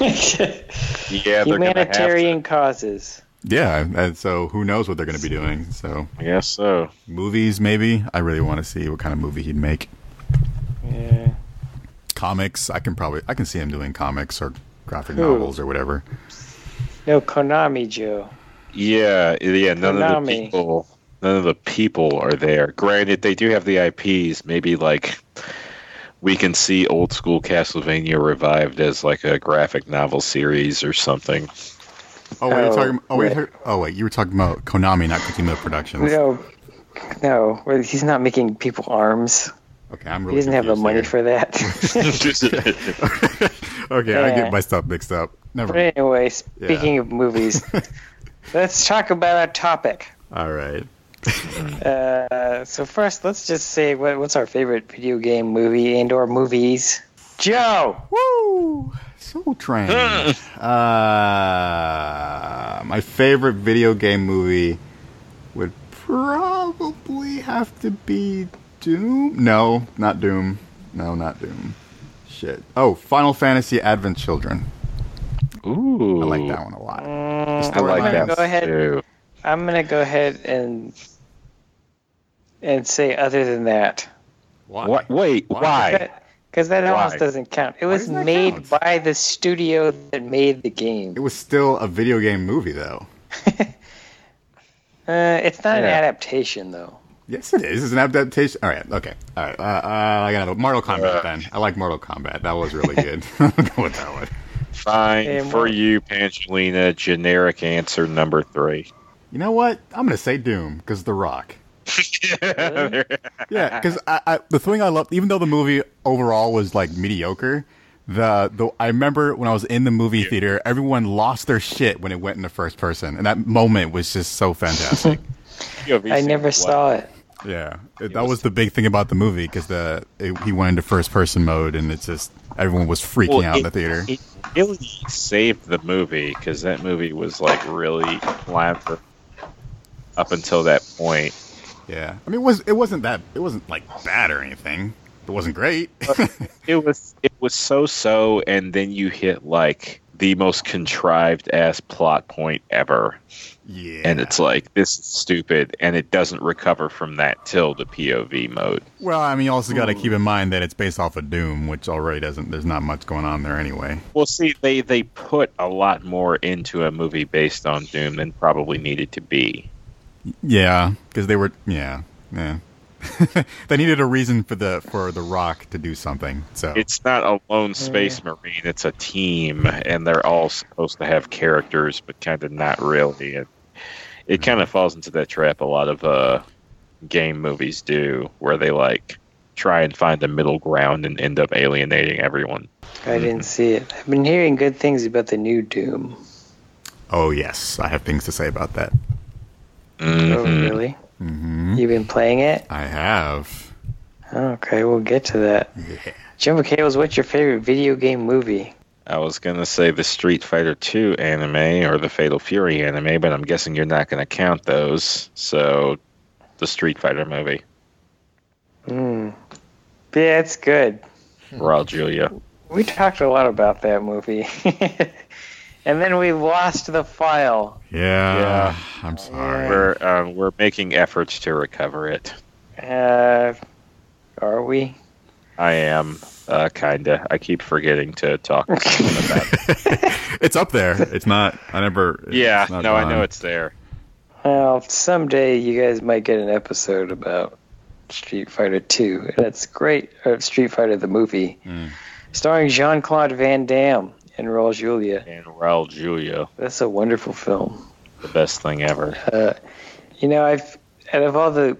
Yeah, humanitarian causes. Yeah, and so who knows what they're going to be doing? So I guess so. Movies, maybe. I really want to see what kind of movie he'd make. Yeah. Comics. I can see him doing comics or graphic novels or whatever. No, Konami, Joe. Yeah. None of the people are there. Granted, they do have the IPs. Maybe like we can see old school Castlevania revived as like a graphic novel series or something. You were talking about Konami, not Kojima Productions. No, he's not making people arms. Okay, he doesn't have the money for that. Okay, yeah. I get my stuff mixed up. But anyway, speaking of movies, let's talk about our topic. All right. So first, let's just say what's our favorite video game movie and/or movies. Joe! Woo! Soul Train. My favorite video game movie would probably have to be Doom. No, not Doom. Shit. Oh, Final Fantasy Advent Children. Ooh. I like that one a lot. I'm going to go ahead and say other than that. What? Wait, why? Because that almost doesn't count. It was made by the studio that made the game. It was still a video game movie, though. It's not an adaptation, though. Yes, it is. It's an adaptation. All right, okay. All right. I got to Mortal Kombat, then. I like Mortal Kombat. That was really good. I'll go with that one. Fine. Hey, for you, Pangelina, generic answer number 3. You know what? I'm going to say Doom, because The Rock. Yeah, because the thing I loved, even though the movie overall was like mediocre, I remember when I was in the movie theater, everyone lost their shit when it went in the first person, and that moment was just so fantastic. I never saw it. Yeah, that was the big thing about the movie because he went into first person mode, and it's just everyone was freaking out in the theater. It really saved the movie because that movie was like really lamped up until that point. Yeah, I mean, it wasn't like bad or anything. It wasn't great. it was so, and then you hit like the most contrived ass plot point ever. Yeah, and it's like this is stupid, and it doesn't recover from that till the POV mode. Well, I mean, you also got to keep in mind that it's based off of Doom, which already doesn't. There's not much going on there anyway. Well, see, they put a lot more into a movie based on Doom than probably needed to be. Yeah, because they were they needed a reason for the Rock to do something. So it's not a lone space marine; it's a team, and they're all supposed to have characters, but kind of not really. It kind of falls into that trap a lot of game movies do, where they like try and find a middle ground and end up alienating everyone. I didn't see it. I've been hearing good things about the new Doom. Oh yes, I have things to say about that. Mm-hmm. Oh, really? Mm-hmm. You've been playing it? I have. Okay, we'll get to that. Yeah. Jim McHales, what's your favorite video game movie? I was going to say the Street Fighter 2 anime or the Fatal Fury anime, but I'm guessing you're not going to count those. So, the Street Fighter movie. Yeah, it's good. Raul Julia. We talked a lot about that movie. And then we lost the file. Yeah. I'm sorry. We're making efforts to recover it. Are we? I am, kinda. I keep forgetting to talk to someone about it. It's up there. It's not. I never. Yeah. No, gone. I know it's there. Well, someday you guys might get an episode about Street Fighter 2. That's great. Street Fighter the movie, starring Jean-Claude Van Damme. And Raul Julia. That's a wonderful film. The best thing ever. Out of all the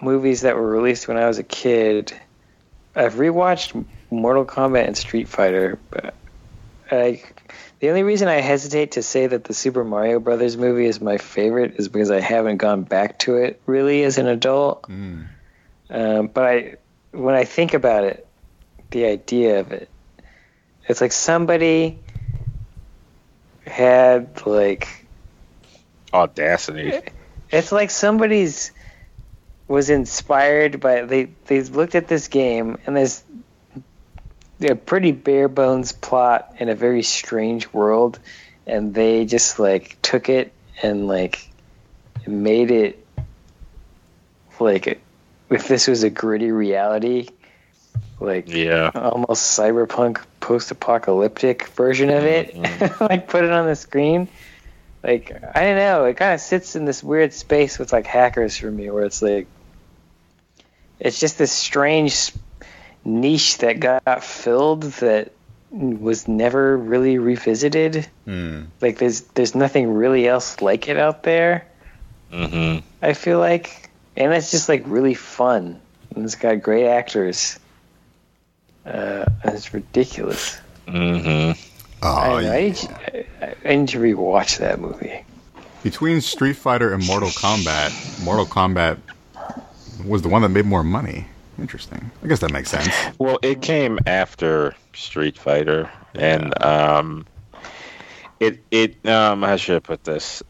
movies that were released when I was a kid, I've rewatched Mortal Kombat and Street Fighter, but the only reason I hesitate to say that the Super Mario Brothers movie is my favorite is because I haven't gone back to it really as an adult. Mm. But when I think about it, the idea of it, it's like somebody had like audacity. It's like somebody's was inspired by they looked at this game and there's a pretty bare bones plot in a very strange world, and they just like took it and like made it like if this was a gritty reality, like almost cyberpunk post-apocalyptic version of it. Mm-hmm. Like put it on the screen. Like I don't know, it kind of sits in this weird space with like hackers for me, where it's like it's just this strange niche that got filled that was never really revisited. Mm. Like there's nothing really else like it out there. Mm-hmm. I feel like, and it's just like really fun, and it's got great actors. And it's ridiculous. Mm-hmm. I need to rewatch that movie. Between Street Fighter and Mortal Kombat was the one that made more money. Interesting. I guess that makes sense. Well, it came after Street Fighter, and how should I put this?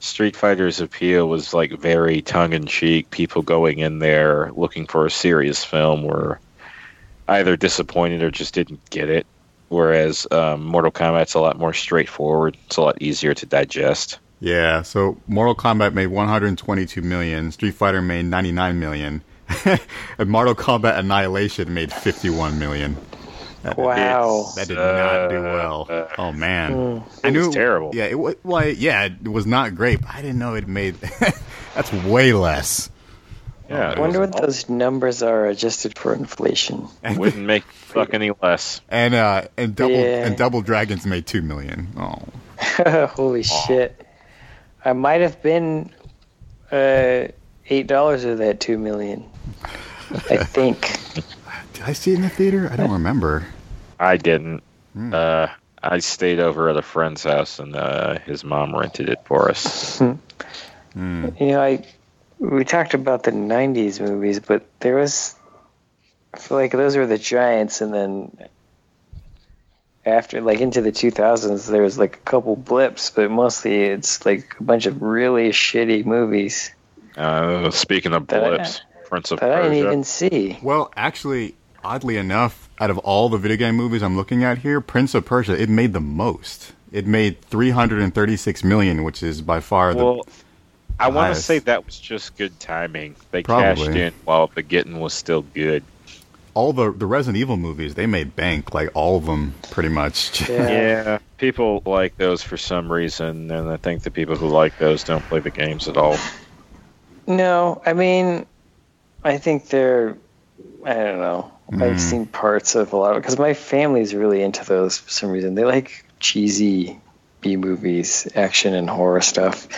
Street Fighter's appeal was like very tongue-in-cheek. People going in there looking for a serious film were either disappointed or just didn't get it. Whereas Mortal Kombat's a lot more straightforward. It's a lot easier to digest. Yeah, so Mortal Kombat made $122 million, Street Fighter made $99 million, and Mortal Kombat Annihilation made $51 million. Wow. That did not do well. Oh, man. It was terrible. Yeah, it was not great, but I didn't know it made... That's way less. Yeah, I wonder what those numbers are adjusted for inflation. It wouldn't make fuck any less. And Double Dragons made $2 million. Oh. Holy shit. I might have been $8 of that $2 million, I think. Did I see it in the theater? I don't remember. I didn't. I stayed over at a friend's house, and his mom rented it for us. You know, we talked about the 90s movies, but there was... I feel like those were the giants, and then after, like, into the 2000s, there was, like, a couple blips, but mostly it's, like, a bunch of really shitty movies. Speaking of blips, Prince of Persia. That I didn't even see. Well, actually, oddly enough, out of all the video game movies I'm looking at here, Prince of Persia, it made the most. It made $336 million, which is by far the... Well, I want to say that was just good timing. They probably cashed in while the getting was still good. All the Resident Evil movies, they made bank, like all of them, pretty much. Yeah, people like those for some reason, and I think the people who like those don't play the games at all. No, I mean, I think they're, I don't know. I've seen parts of a lot of it, because my family's really into those for some reason. They like cheesy B-movies, action and horror stuff.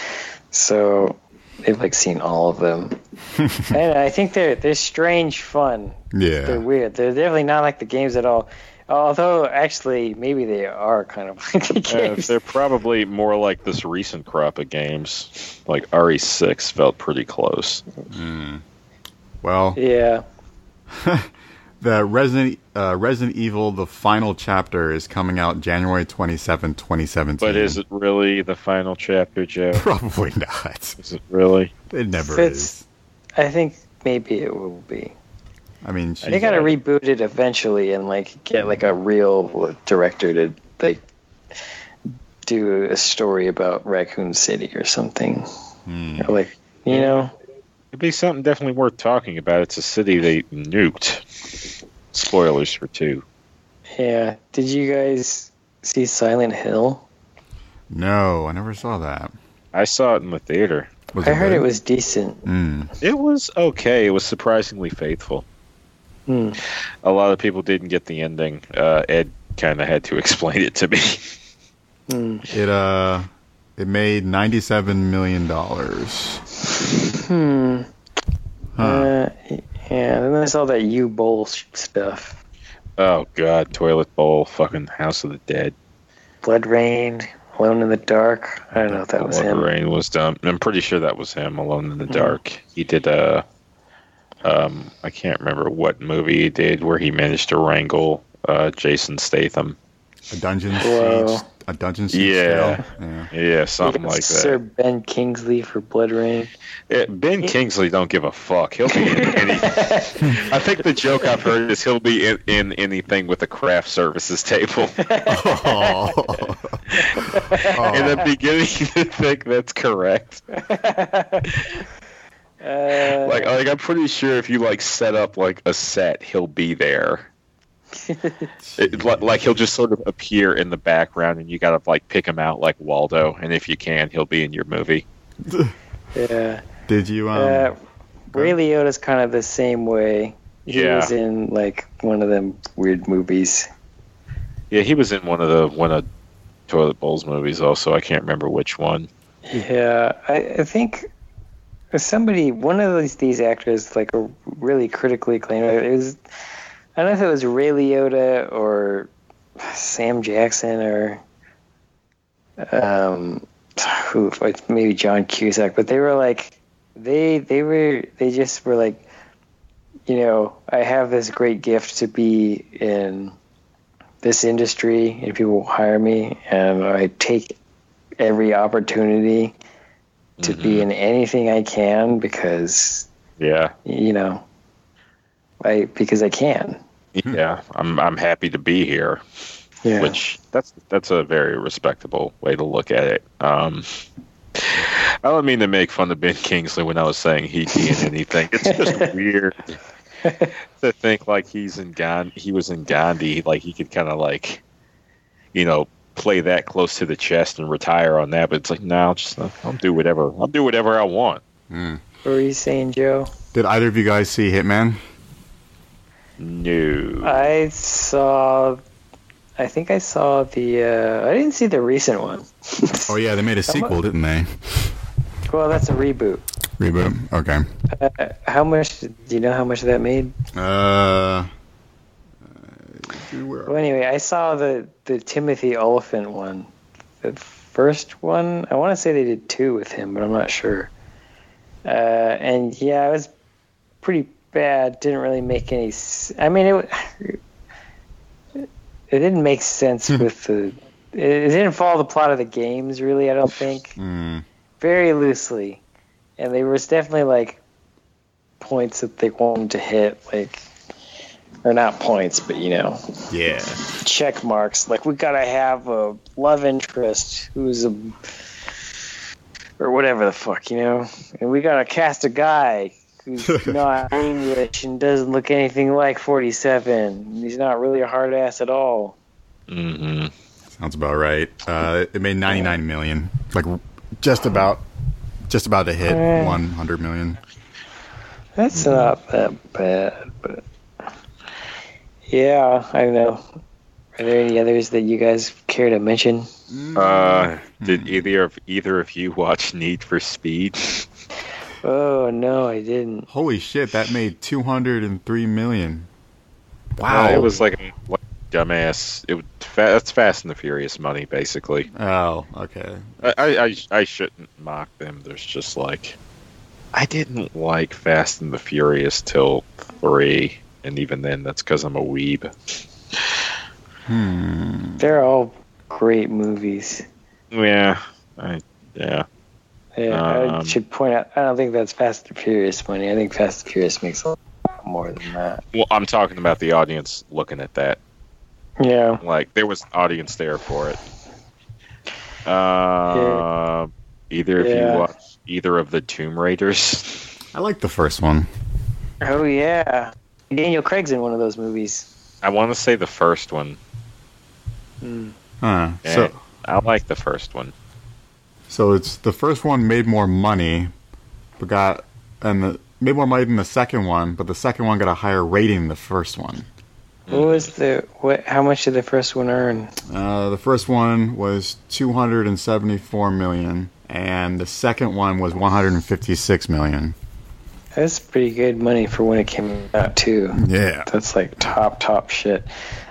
So they've like seen all of them, and I think they're strange fun. Yeah, they're weird. They're definitely not like the games at all. Although actually, maybe they are kind of like the games. They're probably more like this recent crop of games. Like RE6 felt pretty close. Mm. Well, yeah. The Resident Evil, the final chapter, is coming out January 27, 2017. But is it really the final chapter, Joe? Probably not. Is it really? It never is. I think maybe it will be. I mean, they got to reboot it eventually and like get like a real director to like do a story about Raccoon City or something. Mm. Or like, you know. It'd be something definitely worth talking about. It's a city they nuked. Spoilers for 2. Yeah. Did you guys see Silent Hill? No, I never saw that. I saw it in the theater. I heard it was decent. Mm. It was okay. It was surprisingly faithful. Mm. A lot of people didn't get the ending. Ed kind of had to explain it to me. It made $97 million. Yeah, then I saw that U-Bowl stuff. Oh, God. Toilet Bowl, fucking House of the Dead. Blood Rain, Alone in the Dark. I don't know if that was him. Blood Rain was dumb. I'm pretty sure that was him, Alone in the Dark. He did a... I can't remember what movie he did where he managed to wrangle Jason Statham. A dungeon siege. Yeah, something like that. Sir Ben Kingsley for Blood Rain. Yeah, Kingsley don't give a fuck. He'll be in any. I think the joke I've heard is he'll be in anything with a craft services table. In the beginning, you think that's correct. Like, I'm pretty sure if you like set up like a set, he'll be there. He'll just sort of appear in the background, and you gotta like pick him out like Waldo. And if you can, he'll be in your movie. Yeah. Did you? Ray Liotta's kind of the same way. He was in like one of them weird movies. Yeah, he was in one of Toilet Bowl's movies. Also, I can't remember which one. Yeah, I think. Somebody, one of these actors, like a really critically acclaimed. It was, I don't know if it was Ray Liotta or Sam Jackson or maybe John Cusack, but they were like, they just were like, you know, I have this great gift to be in this industry, and people hire me, and I take every opportunity to be in anything I can because, you know, because I can. Yeah, I'm happy to be here. Yeah. Which that's a very respectable way to look at it. I don't mean to make fun of Ben Kingsley when I was saying he'd be in anything. It's just weird to think like he was in Gandhi, like he could kind of like, you know, play that close to the chest and retire on that, but it's like I'll do whatever. I'll do whatever I want. Mm. What were you saying, Joe? Did either of you guys see Hitman? No. I think I saw the. I didn't see the recent one. Oh yeah, they made a sequel, didn't they? Well, that's a reboot. Reboot. Okay. How much? Do you know how much that made? Well, anyway, I saw the Timothy Oliphant one. The first one, I want to say they did two with him, but I'm not sure. And yeah, it was pretty bad. Didn't really make any. I mean, it didn't make sense with the. It didn't follow the plot of the games, really. I don't think. Very loosely, and there was definitely like points that they wanted to hit, like. Or not points, but, you know. Yeah. Check marks. Like, we gotta have a love interest who's a... Or whatever the fuck, you know? And we gotta cast a guy who's not English and doesn't look anything like 47. He's not really a hard ass at all. Mm-hmm. Sounds about right. It made $99 million. Like, just about to hit $100 million. That's not that bad, but... Yeah, I know. Are there any others that you guys care to mention? Did either of you watch Need for Speed? Oh no, I didn't. Holy shit, that made $203 million. Wow, it was like a dumbass. That's Fast and the Furious money, basically. Oh, okay. I shouldn't mock them. There's just like I didn't like Fast and the Furious till 3. And even then, that's because I'm a weeb. They're all great movies. I should point out, I don't think that's Fast and Furious money. I think Fast and Furious makes a lot more than that. Well, I'm talking about the audience looking at that. Yeah. Like, there was audience there for it. Either of you watch either of the Tomb Raiders? I like the first one. Oh, yeah. Daniel Craig's in one of those movies. I want to say the first one. So I like the first one. So it's the first one made more money, but made more money than the second one. But the second one got a higher rating than the first one. What was How much did the first one earn? The first one was $274 million, and the second one was $156 million. That's pretty good money for when it came out, too. Yeah. That's like top shit.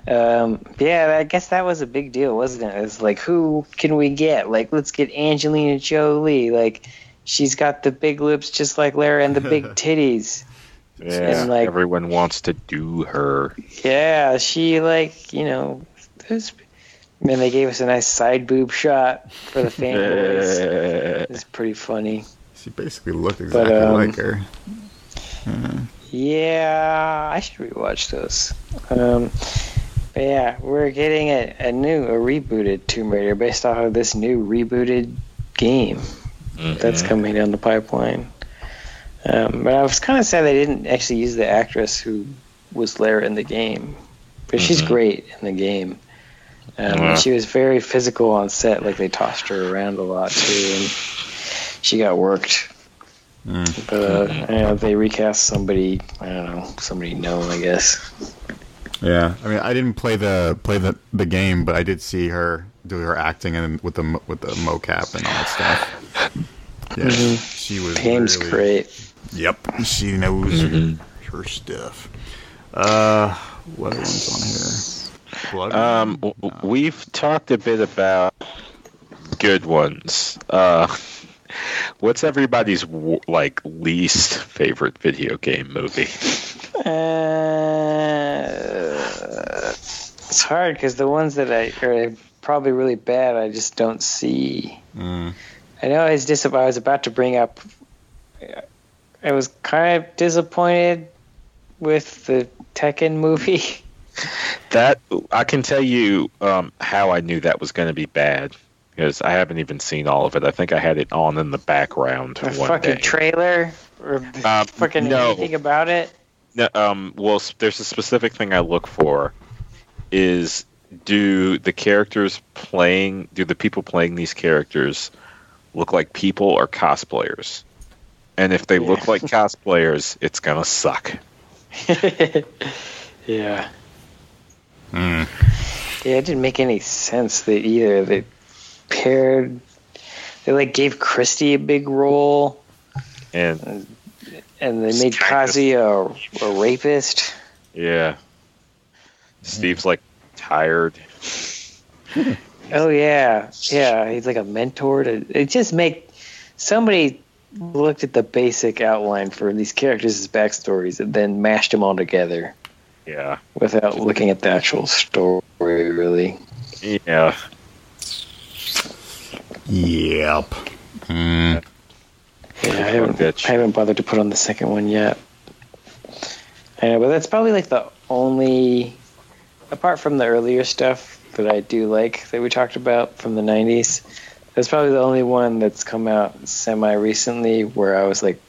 Yeah, I guess that was a big deal, wasn't it? It was like, who can we get? Like, let's get Angelina Jolie. Like, she's got the big lips just like Lara and the big titties. Yeah, and like, everyone wants to do her. Yeah, she like, you know, was, and then they gave us a nice side boob shot for the fanboys. Yeah. It's pretty funny. She basically looked exactly like her. Yeah, I should rewatch those. But yeah, we're getting a rebooted Tomb Raider based off of this new rebooted game that's coming down the pipeline. But I was kind of sad they didn't actually use the actress who was Lara in the game. But she's great in the game. She was very physical on set. Like, they tossed her around a lot, too. And she got worked. But they recast somebody, I don't know, somebody known, I guess. Yeah. I mean, I didn't play the game, but I did see her do her acting and with the mocap and all that stuff. Yeah, she was. Pam's really great. Yep, she knows her stuff. What one's on here? Blood Rain? No. We've talked a bit about good ones. What's everybody's like least favorite video game movie? It's hard because the ones that are probably really bad, I just don't see. I know I was about to bring up. I was kind of disappointed with the Tekken movie. That I can tell you how I knew that was going to be bad, because I haven't even seen all of it. I think I had it on in the background the one fucking day. Trailer or fucking no. Anything about it. No, well, there's a specific thing I look for is do the people playing these characters look like people or cosplayers? And if they look like cosplayers, it's gonna suck. Yeah. Yeah, it didn't make any sense that either. They like gave Christie a big role, and they made Kazi a rapist. Yeah. Steve's like tired. Oh yeah. He's like a mentor. Somebody looked at the basic outline for these characters' backstories and then mashed them all together. Yeah, without looking at the actual story, really. Yeah. Yep. Yeah, I haven't bothered to put on the second one yet. I know, but that's probably like the only, apart from the earlier stuff that I do like that we talked about from the 90s. That's probably the only one that's come out semi-recently where I was like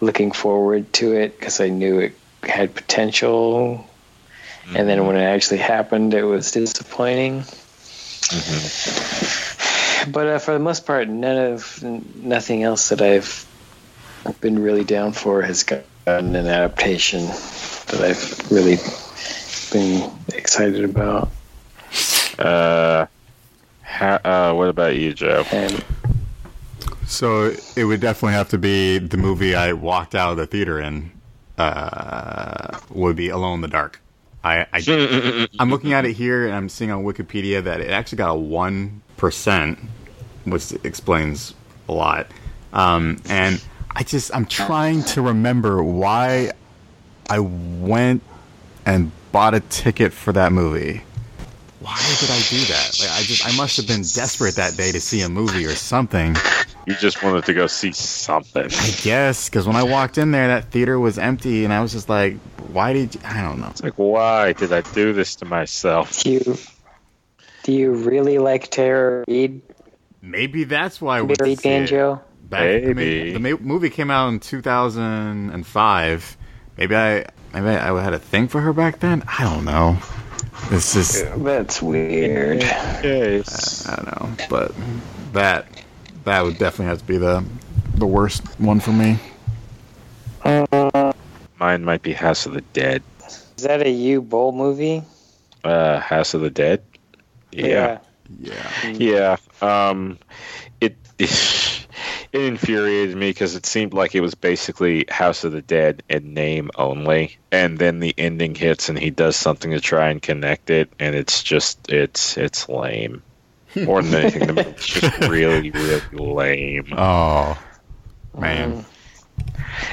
looking forward to it because I knew it had potential. And then when it actually happened, it was disappointing. But for the most part, nothing else that I've been really down for has gotten an adaptation that I've really been excited about. What about you, Joe? So it would definitely have to be the movie I walked out of the theater in. Would be Alone in the Dark. I'm looking at it here, and I'm seeing on Wikipedia that it actually got a 1%, which explains a lot. And I'm trying to remember why I went and bought a ticket for that movie. Why did I do that? Like, I must have been desperate that day to see a movie or something. You just wanted to go see something. I guess, because when I walked in there, that theater was empty, and I was just like, I don't know. It's like, why did I do this to myself? Do you really like Tara Reid? Maybe that's why we see Banjo? Maybe. The movie came out in 2005. Maybe I had a thing for her back then? I don't know. It's just that's weird. I don't know, but that would definitely have to be the worst one for me. Mine might be House of the Dead. Is that a U Bowl movie? House of the Dead. Yeah. Yeah. It it infuriated me because it seemed like it was basically House of the Dead in name only. And then the ending hits and he does something to try and connect it. And it's just, it's lame. More than anything, the movie's just really, really lame. Oh, man.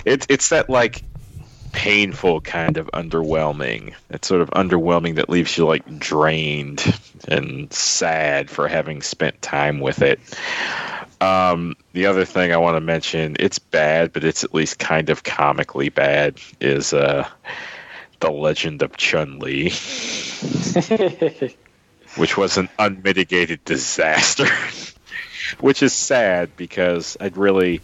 It's that, like, painful kind of underwhelming. It's sort of underwhelming that leaves you, like, drained and sad for having spent time with it. The other thing I want to mention, it's bad, but it's at least kind of comically bad, is The Legend of Chun-Li. Which was an unmitigated disaster. Which is sad, because I really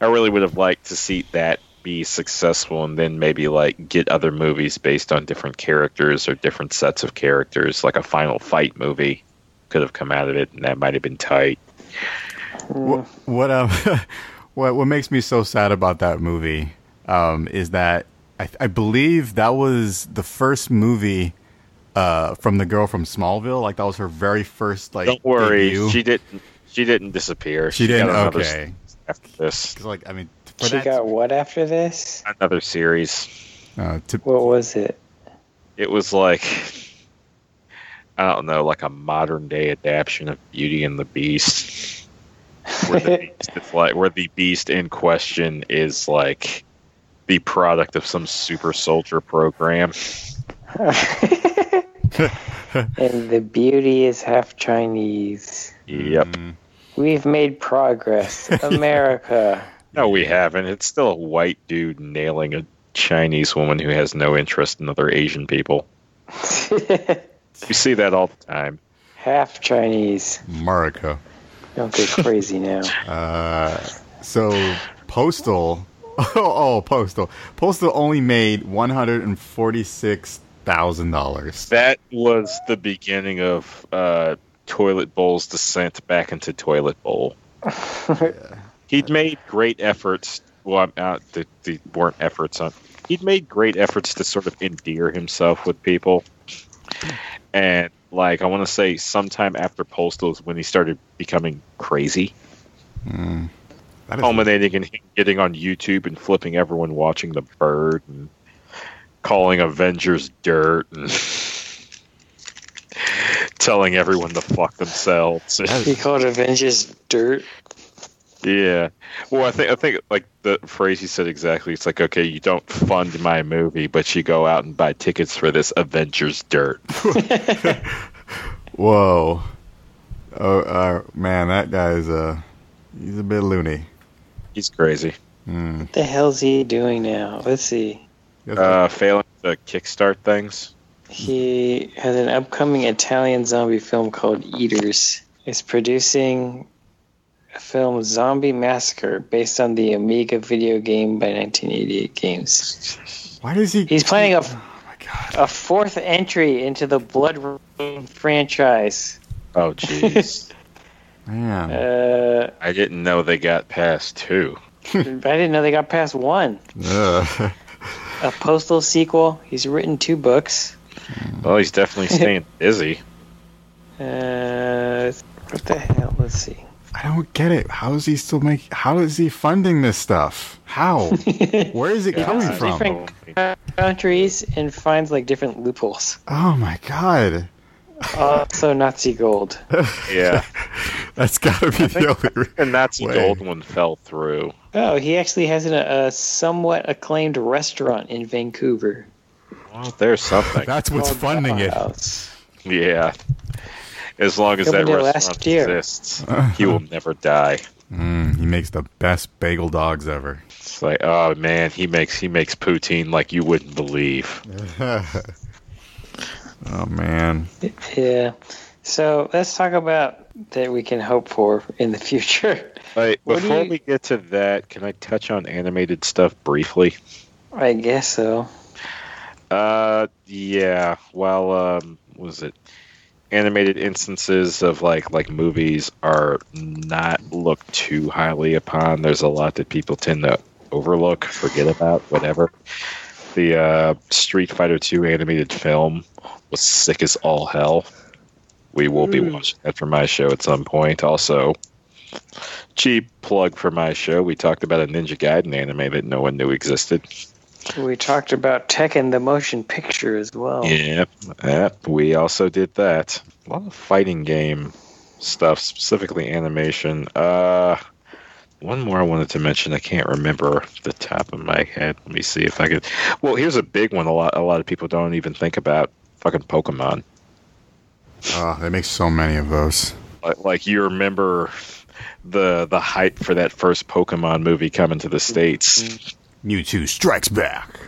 would have liked to see that be successful and then maybe like get other movies based on different characters or different sets of characters. Like a Final Fight movie could have come out of it, and that might have been tight. What makes me so sad about that movie is that I believe that was the first movie from the girl from Smallville. Like that was her very first. Like, don't worry, debut. She didn't disappear. She didn't. Okay. After this, like, I mean, she got what after this? Another series. What was it? It was like, I don't know, like a modern day adaptation of Beauty and the Beast, where the Beast in question is like the product of some super soldier program. And the beauty is half Chinese. Yep. We've made progress, America. No, we haven't. It's still a white dude nailing a Chinese woman who has no interest in other Asian people. You see that all the time. Half Chinese. America. Don't get crazy now. So, Postal. Oh, Postal. Postal only made $146,000. That was the beginning of... Toilet Bowl's descent back into Toilet Bowl. Yeah. He'd made great efforts. Well, they weren't efforts on. He'd made great efforts to sort of endear himself with people, and like I want to say, sometime after Postal is when he started becoming crazy, culminating in him getting on YouTube and flipping everyone watching The Bird and calling Avengers dirt and. Telling everyone to fuck themselves. He called Avengers dirt. Yeah. Well, I think like the phrase he said exactly. It's like, okay, you don't fund my movie, but you go out and buy tickets for this Avengers dirt. Whoa. Oh, man, that guy's he's a bit loony. He's crazy. What the hell's he doing now? Let's see. Failing to kickstart things. He has an upcoming Italian zombie film called Eaters. He's producing a film, Zombie Massacre, based on the Amiga video game by 1988 games. Why does he? He's planning a fourth entry into the Blood Rain franchise. Oh, jeez. Man. I didn't know they got past 2. I didn't know they got past 1. A Postal sequel. He's written 2 books. Well, he's definitely staying busy. What the hell? Let's see. I don't get it. How is he funding this stuff? How? Where is it coming from? Different countries and finds like different loopholes. Oh my god. Also Nazi gold. Yeah. That's gotta be the only. And Nazi gold one fell through. Oh, he actually has a somewhat acclaimed restaurant in Vancouver. Well, there's something. That's what's funding it. Yeah. As long as that restaurant exists, he will never die. He makes the best bagel dogs ever. It's like, oh man, he makes poutine like you wouldn't believe. Oh man. Yeah. So let's talk about that we can hope for in the future. Right, before we get to that, can I touch on animated stuff briefly? I guess so. Yeah. Well, what was it? Animated instances of like movies are not looked too highly upon. There's a lot that people tend to overlook, forget about, whatever. The Street Fighter 2 animated film was sick as all hell. We will be watching that for my show at some point. Also, Cheap plug for my show. We talked about a Ninja Gaiden anime that no one knew existed. We talked about Tekken the motion picture as well. Yep, we also did that. A lot of fighting game stuff, specifically animation. One more I wanted to mention. I can't remember the top of my head. Let me see if I could. Well, here's a big one. A lot of people don't even think about fucking Pokemon. Oh, they make so many of those. Like you remember the hype for that first Pokemon movie coming to the States. Mewtwo strikes back.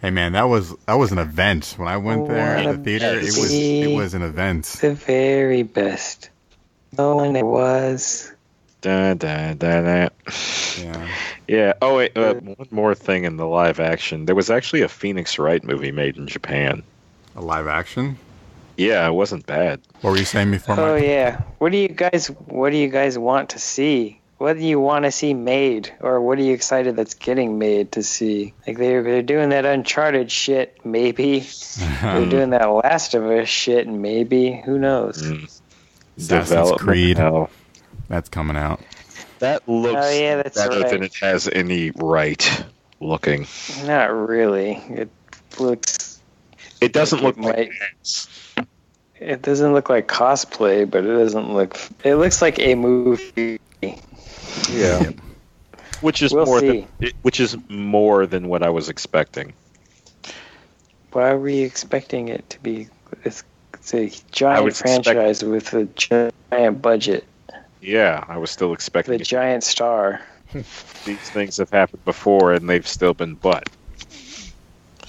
Hey man, that was an event. When I went there at the theater, it was an event. The very best. Oh, and it was. Da. Yeah. Oh wait, one more thing in the live action. There was actually a Phoenix Wright movie made in Japan. A live action? Yeah, it wasn't bad. What were you saying before? Oh yeah. What do you guys want to see? What do you want to see made, or what are you excited that's getting made to see? Like they're doing that Uncharted shit, maybe. They're doing that Last of Us shit, maybe. Who knows? Assassin's Creed. Hell. That's coming out. That looks better than it has any right looking. Not really. It looks. It doesn't look like. It doesn't look like cosplay, but it doesn't look. It looks like a movie. Yeah, which is more than what I was expecting. Why were you expecting it to be? It's a giant franchise with a giant budget. Yeah, I was still expecting the giant star. These things have happened before, and they've still been butt.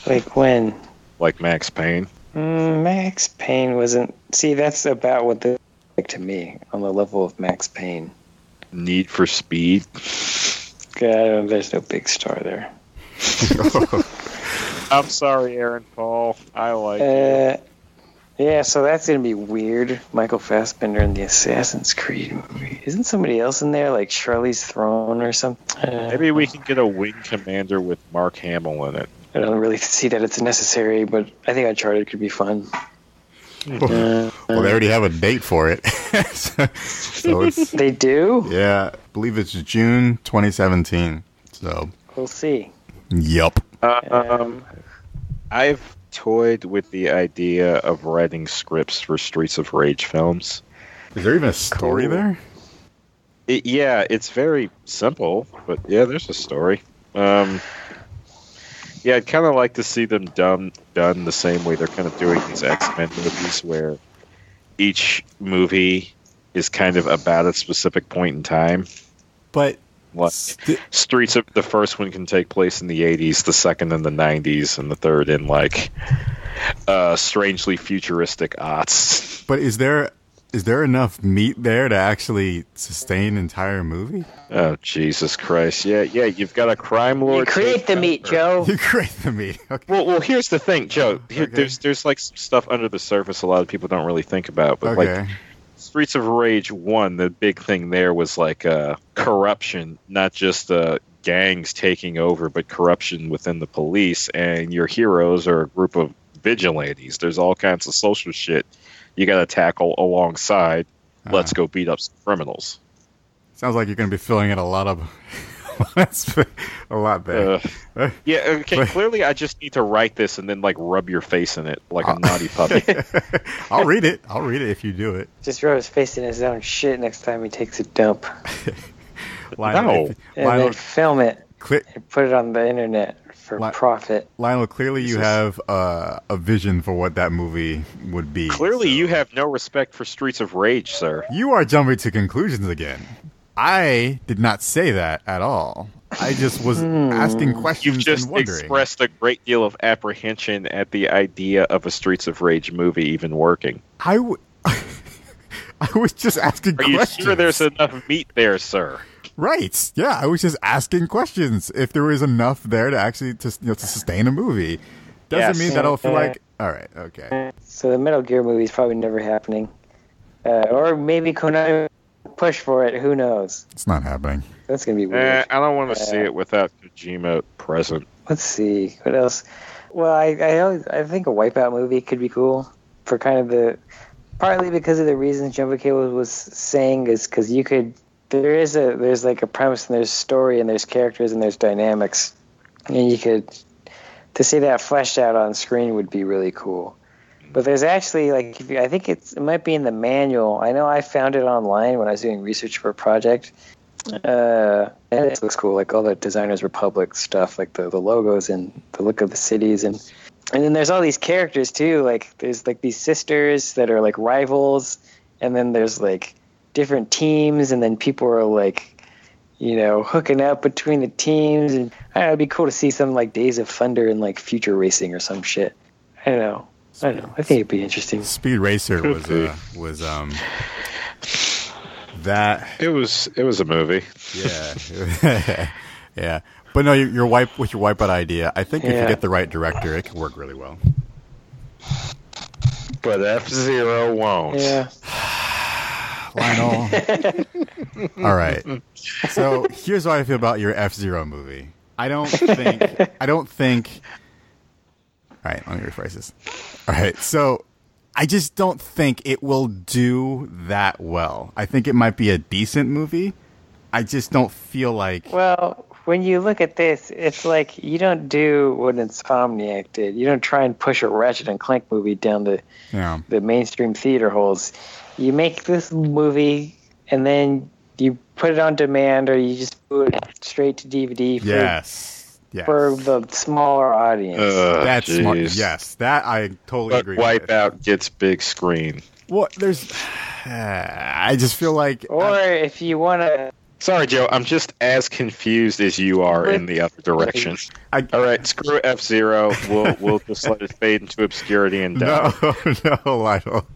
Like when? Like Max Payne. Max Payne wasn't. See, that's about what they like to me on the level of Max Payne. Need for Speed. God, there's no big star there. I'm sorry, Aaron Paul. I like it. Yeah, so that's going to be weird. Michael Fassbender in the Assassin's Creed movie. Isn't somebody else in there, like Charlie's Throne or something? Maybe we can get a Wing Commander with Mark Hamill in it. I don't really see that it's necessary, but I think Uncharted could be fun. Well, they already have a date for it. so it's, they do? Yeah. I believe it's June 2017. So we'll see. Yup. I've toyed with the idea of writing scripts for Streets of Rage films. Is there even a story there? It's very simple, but yeah, there's a story. Yeah, I'd kind of like to see them done the same way they're kind of doing these X-Men movies, where each movie is kind of about a specific point in time. But like, Streets of the first one can take place in the 80s, the second in the 90s, and the third in like strangely futuristic aughts. But is there enough meat there to actually sustain an entire movie? Oh, Jesus Christ. Yeah, you've got a crime lord. You create the meat, Joe. You create the meat. Okay. Well, here's the thing, Joe. There's like some stuff under the surface a lot of people don't really think about. But like Streets of Rage 1, the big thing there was like corruption, not just gangs taking over, but corruption within the police. And your heroes are a group of vigilantes. There's all kinds of social shit you got to tackle alongside. Let's go beat up some criminals. Sounds like you're going to be filling in a lot there. Clearly I just need to write this and then like rub your face in it like a naughty puppy. I'll read it if you do it. Just rub his face in his own shit next time he takes a dump. Then film it and put it on the internet. For profit. Lionel, clearly you have a vision for what that movie would be. Clearly you have no respect for Streets of Rage, sir. You are jumping to conclusions again. I did not say that at all. I just was asking questions. You've just expressed a great deal of apprehension at the idea of a Streets of Rage movie even working. I was just asking questions. Are you sure there's enough meat there, sir? Right. Yeah, I was just asking questions. If there was enough there to actually to sustain a movie, doesn't mean that I'll feel like all right, okay. So the Metal Gear movie is probably never happening, or maybe Konami push for it. Who knows? It's not happening. That's gonna be weird. I don't want to see it without Kojima present. Let's see what else. Well, I think a Wipeout movie could be cool for kind of the partly because of the reasons Jumbo Cable was saying is because you could, there's like a premise and there's story and there's characters and there's dynamics, and you could, to see that fleshed out on screen would be really cool. But there's actually, like, if you, I think it might be in the manual. I know I found it online when I was doing research for a project. And it looks cool. Like, all the Designers Republic stuff, like the logos and the look of the cities. And then there's all these characters, too. Like, there's, like, these sisters that are, like, rivals. And then there's, like, different teams. And then people are, like, you know, hooking up between the teams. And I don't know, it'd be cool to see something like Days of Thunder and, like, Future Racing or some shit. I don't know. I don't know. I think it'd be interesting. Speed Racer was that it was a movie. Yeah, yeah. But no, your Wipeout idea. I think if you get the right director, it can work really well. But F-Zero won't. Yeah. Lionel. All right. So here's how I feel about your F-Zero movie. I don't think. All right, let me rephrase this. All right, so I just don't think it will do that well. I think it might be a decent movie. I just don't feel like... Well, when you look at this, it's like you don't do what Insomniac did. You don't try and push a Ratchet and Clank movie down the mainstream theater holes. You make this movie, and then you put it on demand, or you just put it straight to DVD for... Yes. Yes. For the smaller audience. That's smart. Yes, that I totally agree with. But Wipeout gets big screen. Well, there's... I just feel like... Or if you want to... Sorry, Joe. I'm just as confused as you are in the other direction. All right, screw F-Zero. We'll just let it fade into obscurity and die. No, Lionel.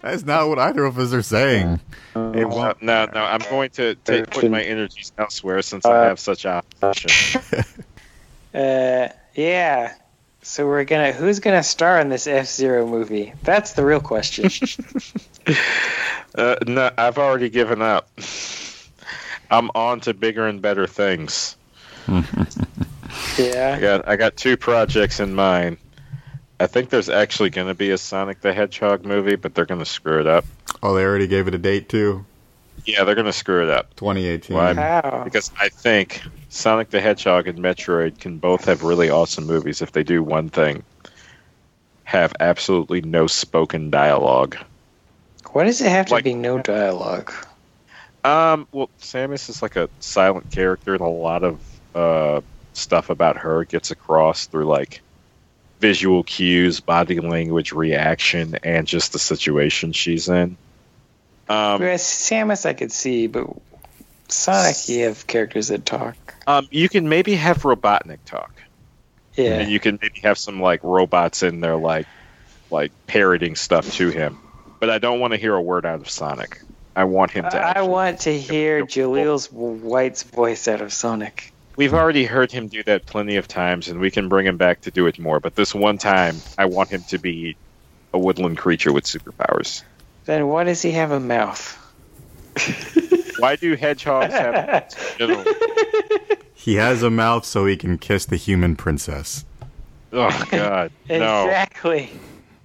That's not what either of us are saying. No. I'm going to put my energies elsewhere since I have such opposition. Yeah. So who's gonna star in this F-Zero movie? That's the real question. No, I've already given up. I'm on to bigger and better things. Yeah. I got two projects in mind. I think there's actually gonna be a Sonic the Hedgehog movie, but they're gonna screw it up. Oh, they already gave it a date too? Yeah, they're going to screw it up. 2018. Wow. Because I think Sonic the Hedgehog and Metroid can both have really awesome movies if they do one thing. Have absolutely no spoken dialogue. Why does it have to be no dialogue? Well, Samus is like a silent character, and a lot of stuff about her gets across through like visual cues, body language, reaction, and just the situation she's in. Samus I could see, but Sonic, you have characters that talk. You can maybe have Robotnik talk. Yeah. And you can maybe have some like robots in there like parroting stuff to him. But I don't want to hear a word out of Sonic. I want him to I want to hear Jaleel White's voice out of Sonic. We've already heard him do that plenty of times, and we can bring him back to do it more, but this one time I want him to be a woodland creature with superpowers. Then why does he have a mouth? Why do hedgehogs have mouths? He has a mouth so he can kiss the human princess. Oh, God. No. Exactly.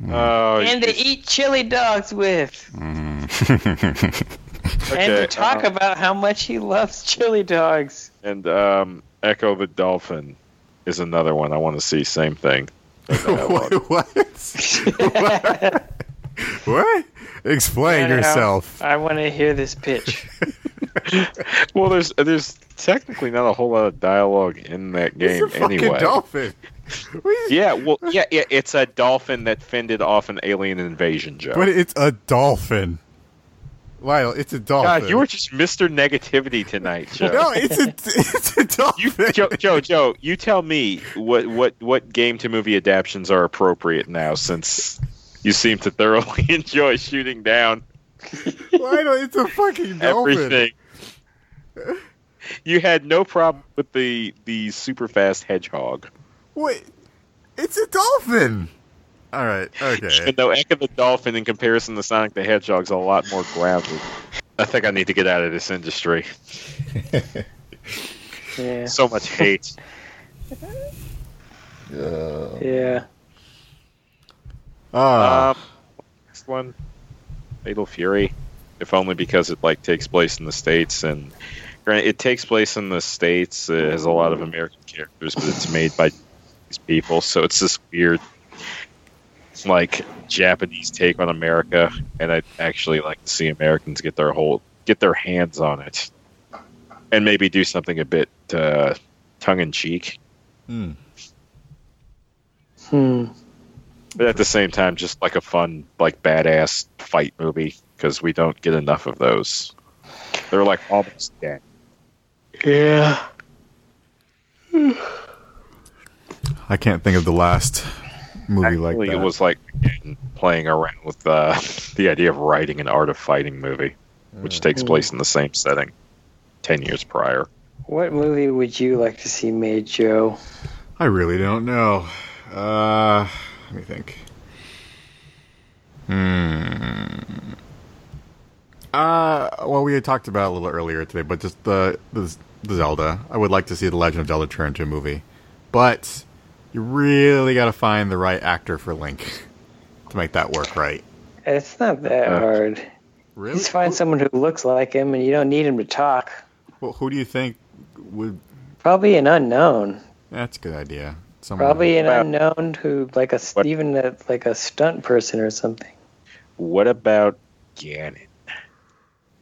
Oh, and they eat chili dogs with. Okay, and to talk about how much he loves chili dogs. And Echo the Dolphin is another one I want to see. Same thing. Wait, what? What? Explain yourself. I want to hear this pitch. Well, there's technically not a whole lot of dialogue in that game anyway. It's a dolphin. Yeah, it's a dolphin that fended off an alien invasion, Joe. But it's a dolphin. Lyle, it's a dolphin. God, you were just Mr. Negativity tonight, Joe. No, it's a dolphin. Joe, you tell me what game-to-movie adaptions are appropriate now since... You seem to thoroughly enjoy shooting down. Why don't it's a fucking dolphin? Everything. You had no problem with the super fast hedgehog. Wait, it's a dolphin. All right, okay. Even though Echo the Dolphin, in comparison to Sonic the Hedgehog, is a lot more grounded. I think I need to get out of this industry. Yeah. So much hate. Yeah. Next one. Fatal Fury, if only because it like takes place in the States, and it takes place in the States. It has a lot of American characters, but it's made by these people, so it's this weird, like Japanese take on America. And I'd actually like to see Americans get their hands on it, and maybe do something a bit tongue in cheek. But at the same time, just like a fun, like badass fight movie, because we don't get enough of those. They're like almost dead. Yeah. I can't think of the last movie like that. It was like playing around with the idea of writing an Art of Fighting movie, which takes place in the same setting 10 years prior. What movie would you like to see made, Joe? I really don't know. Let me think. Well, we had talked about it a little earlier today, but just the Zelda. I would like to see The Legend of Zelda turn into a movie, but you really got to find the right actor for Link to make that work right. It's not that hard. Really? Just find someone who looks like him, and you don't need him to talk. Well, who do you think would? Probably an unknown. That's a good idea. Someone probably an unknown who, like a even a, like a stunt person or something. What about Ganon?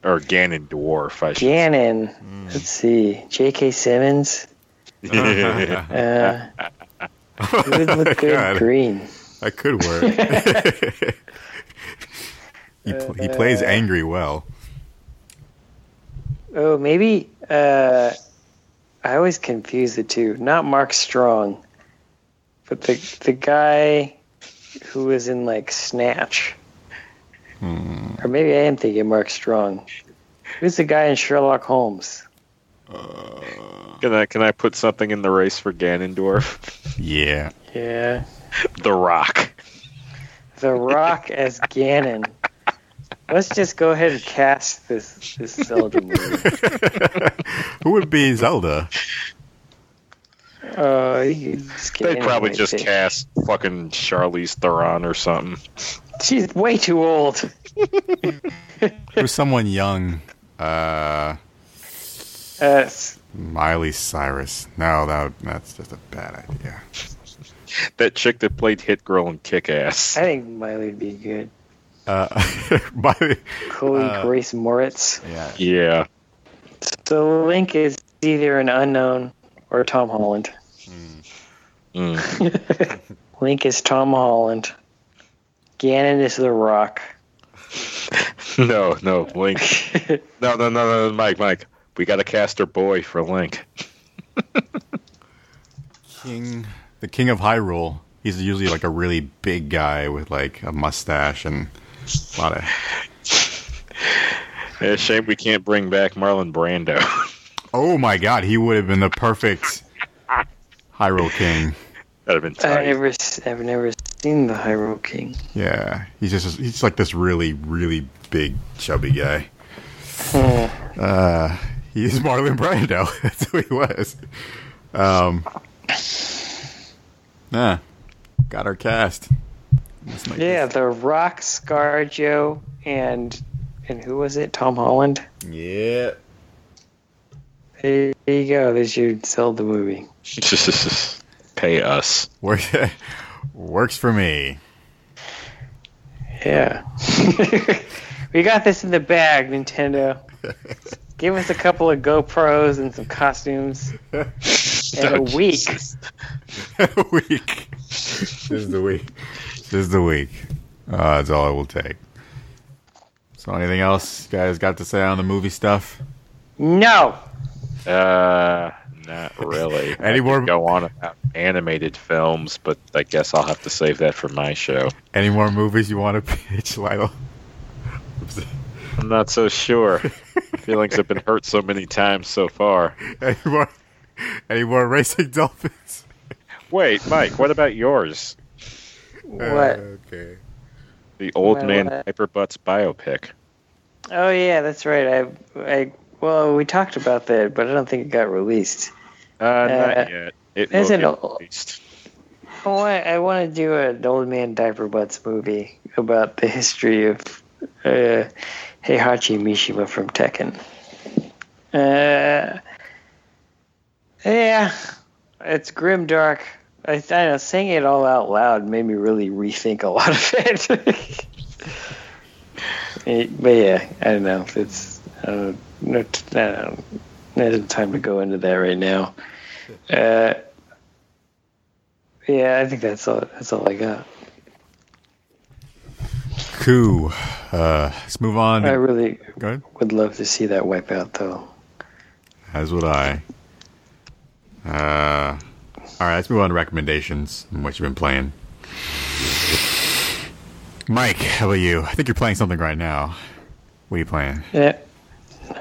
Or Ganon Dwarf, I should Ganon. Say. Let's see. J.K. Simmons. He would look good green. That could work. He plays angry well. Oh, maybe... I always confuse the two. Not Mark Strong, but the guy who was in, like, Snatch. Or maybe I am thinking Mark Strong. Who's the guy in Sherlock Holmes? Can I put something in the race for Ganondorf? Yeah. Yeah. The Rock. The Rock as Ganon. Let's just go ahead and cast this Zelda movie. Who would be Zelda? They'd probably just cast fucking Charlize Theron or something. She's way too old. Who's someone young? Miley Cyrus. No, that's just a bad idea. That chick that played Hit Girl in Kick-Ass. I think Miley would be good. Chloe Grace Moritz. Yeah. So Link is either an unknown or Tom Holland. Link is Tom Holland. Ganon is The Rock. No, Link. No, Mike. We got to cast our boy for Link. The King of Hyrule. He's usually like a really big guy with like a mustache and a lot of... Yeah, shame we can't bring back Marlon Brando. Oh my God, he would have been the perfect Hyrule King. That'd have been tight. I've never seen the Hyrule King. Yeah, he's like this really, really big, chubby guy. He's Marlon Brando. That's who he was. Got our cast. The Rock, ScarJo, and who was it? Tom Holland. Yeah. There you go. There's your Zelda movie. Pay us. Works for me. Yeah. We got this in the bag, Nintendo. Give us a couple of GoPros and some costumes. And a week. A week. This is the week. That's all I will take. So anything else you guys got to say on the movie stuff? No. Not really. Any more? I could go on about animated films, but I guess I'll have to save that for my show. Any more movies you want to pitch, Lionel? I'm not so sure. My feelings have been hurt so many times so far. Any more racing dolphins? Wait, Mike, what about yours? What? Okay. The Old Man Hyperbutts biopic. Oh yeah, that's right. Well, we talked about that, but I don't think it got released. Not yet. It will get released. I want to do an Old Man Diaper Butts movie about the history of Heihachi Mishima from Tekken. Yeah, it's grimdark. I know, saying it all out loud made me really rethink a lot of it. But yeah, I don't know. It's not enough time to go into that right now. Yeah, I think that's all. That's all I got. Cool. Let's move on. I really would love to see that Wipeout, though. As would I. All right, let's move on to recommendations and what you've been playing. Mike, how about you? I think you're playing something right now. What are you playing? Yeah.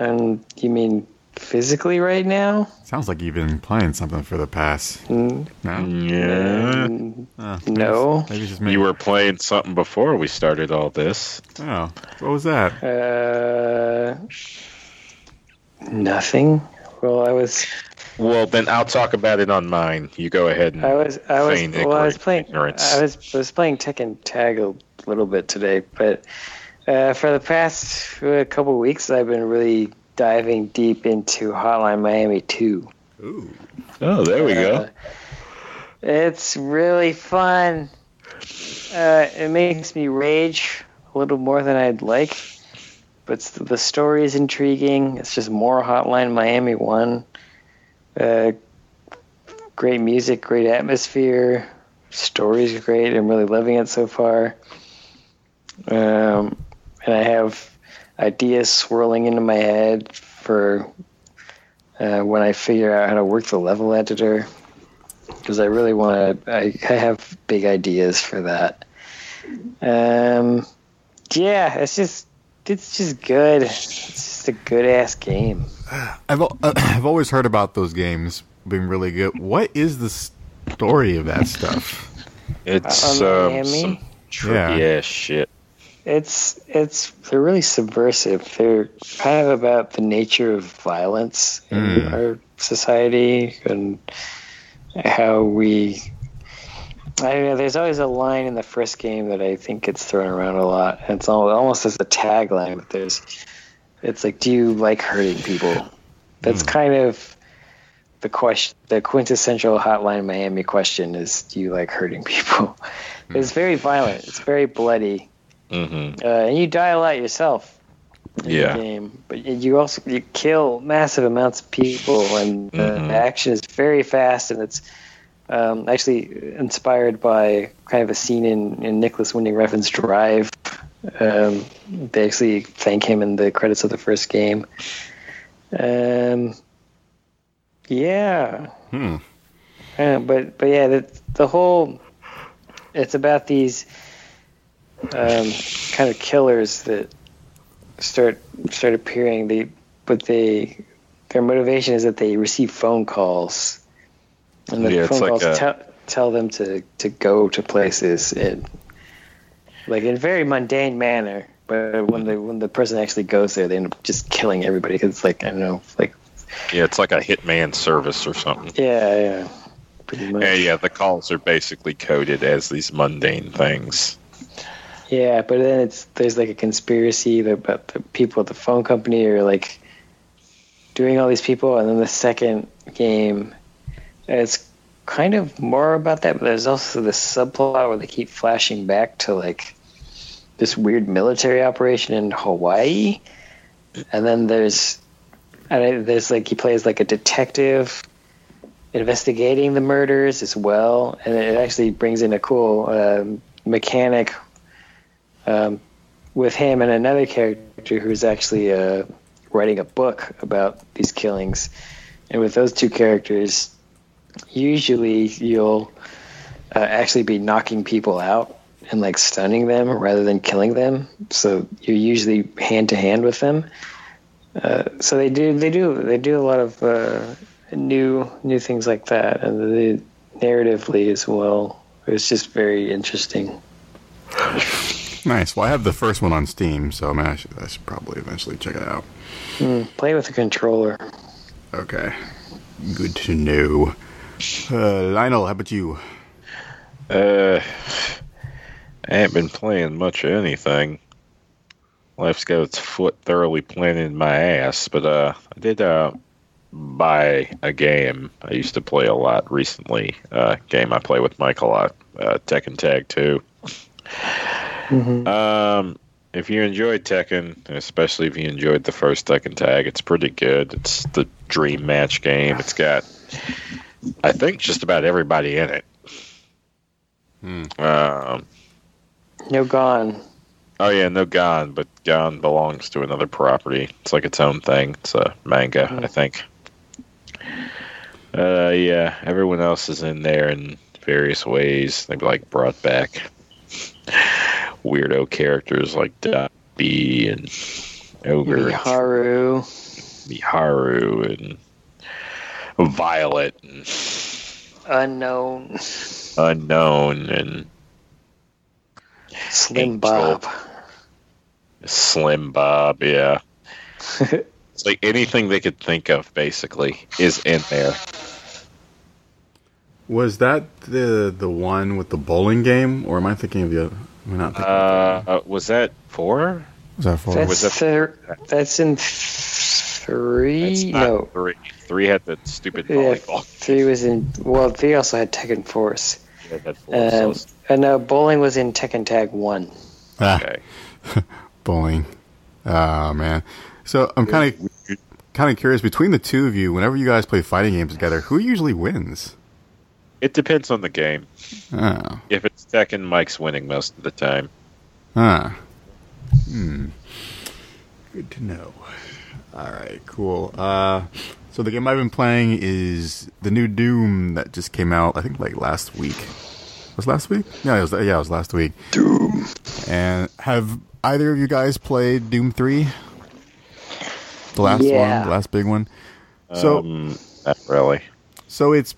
You mean physically right now? Sounds like you've been playing something for the past. No. Maybe just you were playing something before we started all this. Oh, what was that? Nothing. Well, I was. Well, then I'll talk about it on mine. You go ahead and I was playing Tekken Tag a little bit today, but for the past couple weeks, I've been really diving deep into Hotline Miami 2. Ooh. Oh, there we go. It's really fun. It makes me rage a little more than I'd like, but the story is intriguing. It's just more Hotline Miami 1. Great music, great atmosphere, story's great. I'm really loving it so far. And I have ideas swirling into my head for when I figure out how to work the level editor, because I really want to. I have big ideas for that. Yeah, it's just good. It's just a good ass game. I've always heard about those games being really good. What is the story of that stuff? It's some tricky ass shit. It's they're really subversive. They're kind of about the nature of violence in our society and how we. I don't know. There's always a line in the first game that I think gets thrown around a lot. It's almost as a tagline, but it's like, do you like hurting people? That's kind of the question. The quintessential Hotline Miami question is, do you like hurting people? It's very violent. It's very bloody. Mm-hmm. And you die a lot yourself in the game, but you also kill massive amounts of people, and the action is very fast, and it's actually inspired by kind of a scene in Nicholas Winding Refn's Drive. They actually thank him in the credits of the first game. But yeah, the whole it's about these kind of killers that start appearing. Their motivation is that they receive phone calls, and the phone calls tell them to go to places and. Like in a very mundane manner, but when the person actually goes there, they end up just killing everybody. Because it's like, I don't know, it's like a hitman service or something. Yeah, pretty much. Yeah. The calls are basically coded as these mundane things. Yeah, but then there's like a conspiracy about the people at the phone company are like doing all these people, and then the second game, it's kind of more about that. But there's also this subplot where they keep flashing back to like this weird military operation in Hawaii, and then there's like he plays like a detective investigating the murders as well, and it actually brings in a cool mechanic with him and another character who's actually writing a book about these killings. And with those two characters, usually you'll actually be knocking people out and like stunning them rather than killing them, so you're usually hand to hand with them. So they do a lot of new things like that, and the narratively as well. It's just very interesting. Nice. Well, I have the first one on Steam, so I should probably eventually check it out. Play with a controller. Okay, good to know. Lionel, how about you? I haven't been playing much of anything. life's got its foot thoroughly planted in my ass. But I did buy a game I used to play a lot recently. Game I play with Mike a lot, Tekken Tag 2. Mm-hmm. If you enjoyed Tekken, especially if you enjoyed the first Tekken Tag, it's pretty good. It's the dream match game. It's got, I think, just about everybody in it. No Gon. Oh yeah, no Gon, but Gon belongs to another property. It's like its own thing. It's a manga, I think. Yeah, everyone else is in there in various ways. They've like brought back weirdo characters like Dobby and Ogre, Miharu and Violet, and Unknown, and Slim Bob, yeah. It's like anything they could think of, basically, is in there. Was that the one with the bowling game, or am I thinking of the other? I'm not thinking of the other. Was that 4? Was that 4? That's in 3? That's not 3. 3 had the stupid volleyball. 3 was in... Well, 3 also had Tekken Force. Yeah, that Force. No, bowling was in Tekken Tag 1. Okay. Bowling. Oh, man. So I'm kind of curious, between the two of you, whenever you guys play fighting games together, who usually wins? It depends on the game. Oh. If it's Tekken, Mike's winning most of the time. Ah. Good to know. All right, cool. So the game I've been playing is the new Doom that just came out, I think, like last week. Was last week? Yeah, it was last week. Doom. And have either of you guys played Doom 3? The last one, the last big one. So not really. So it's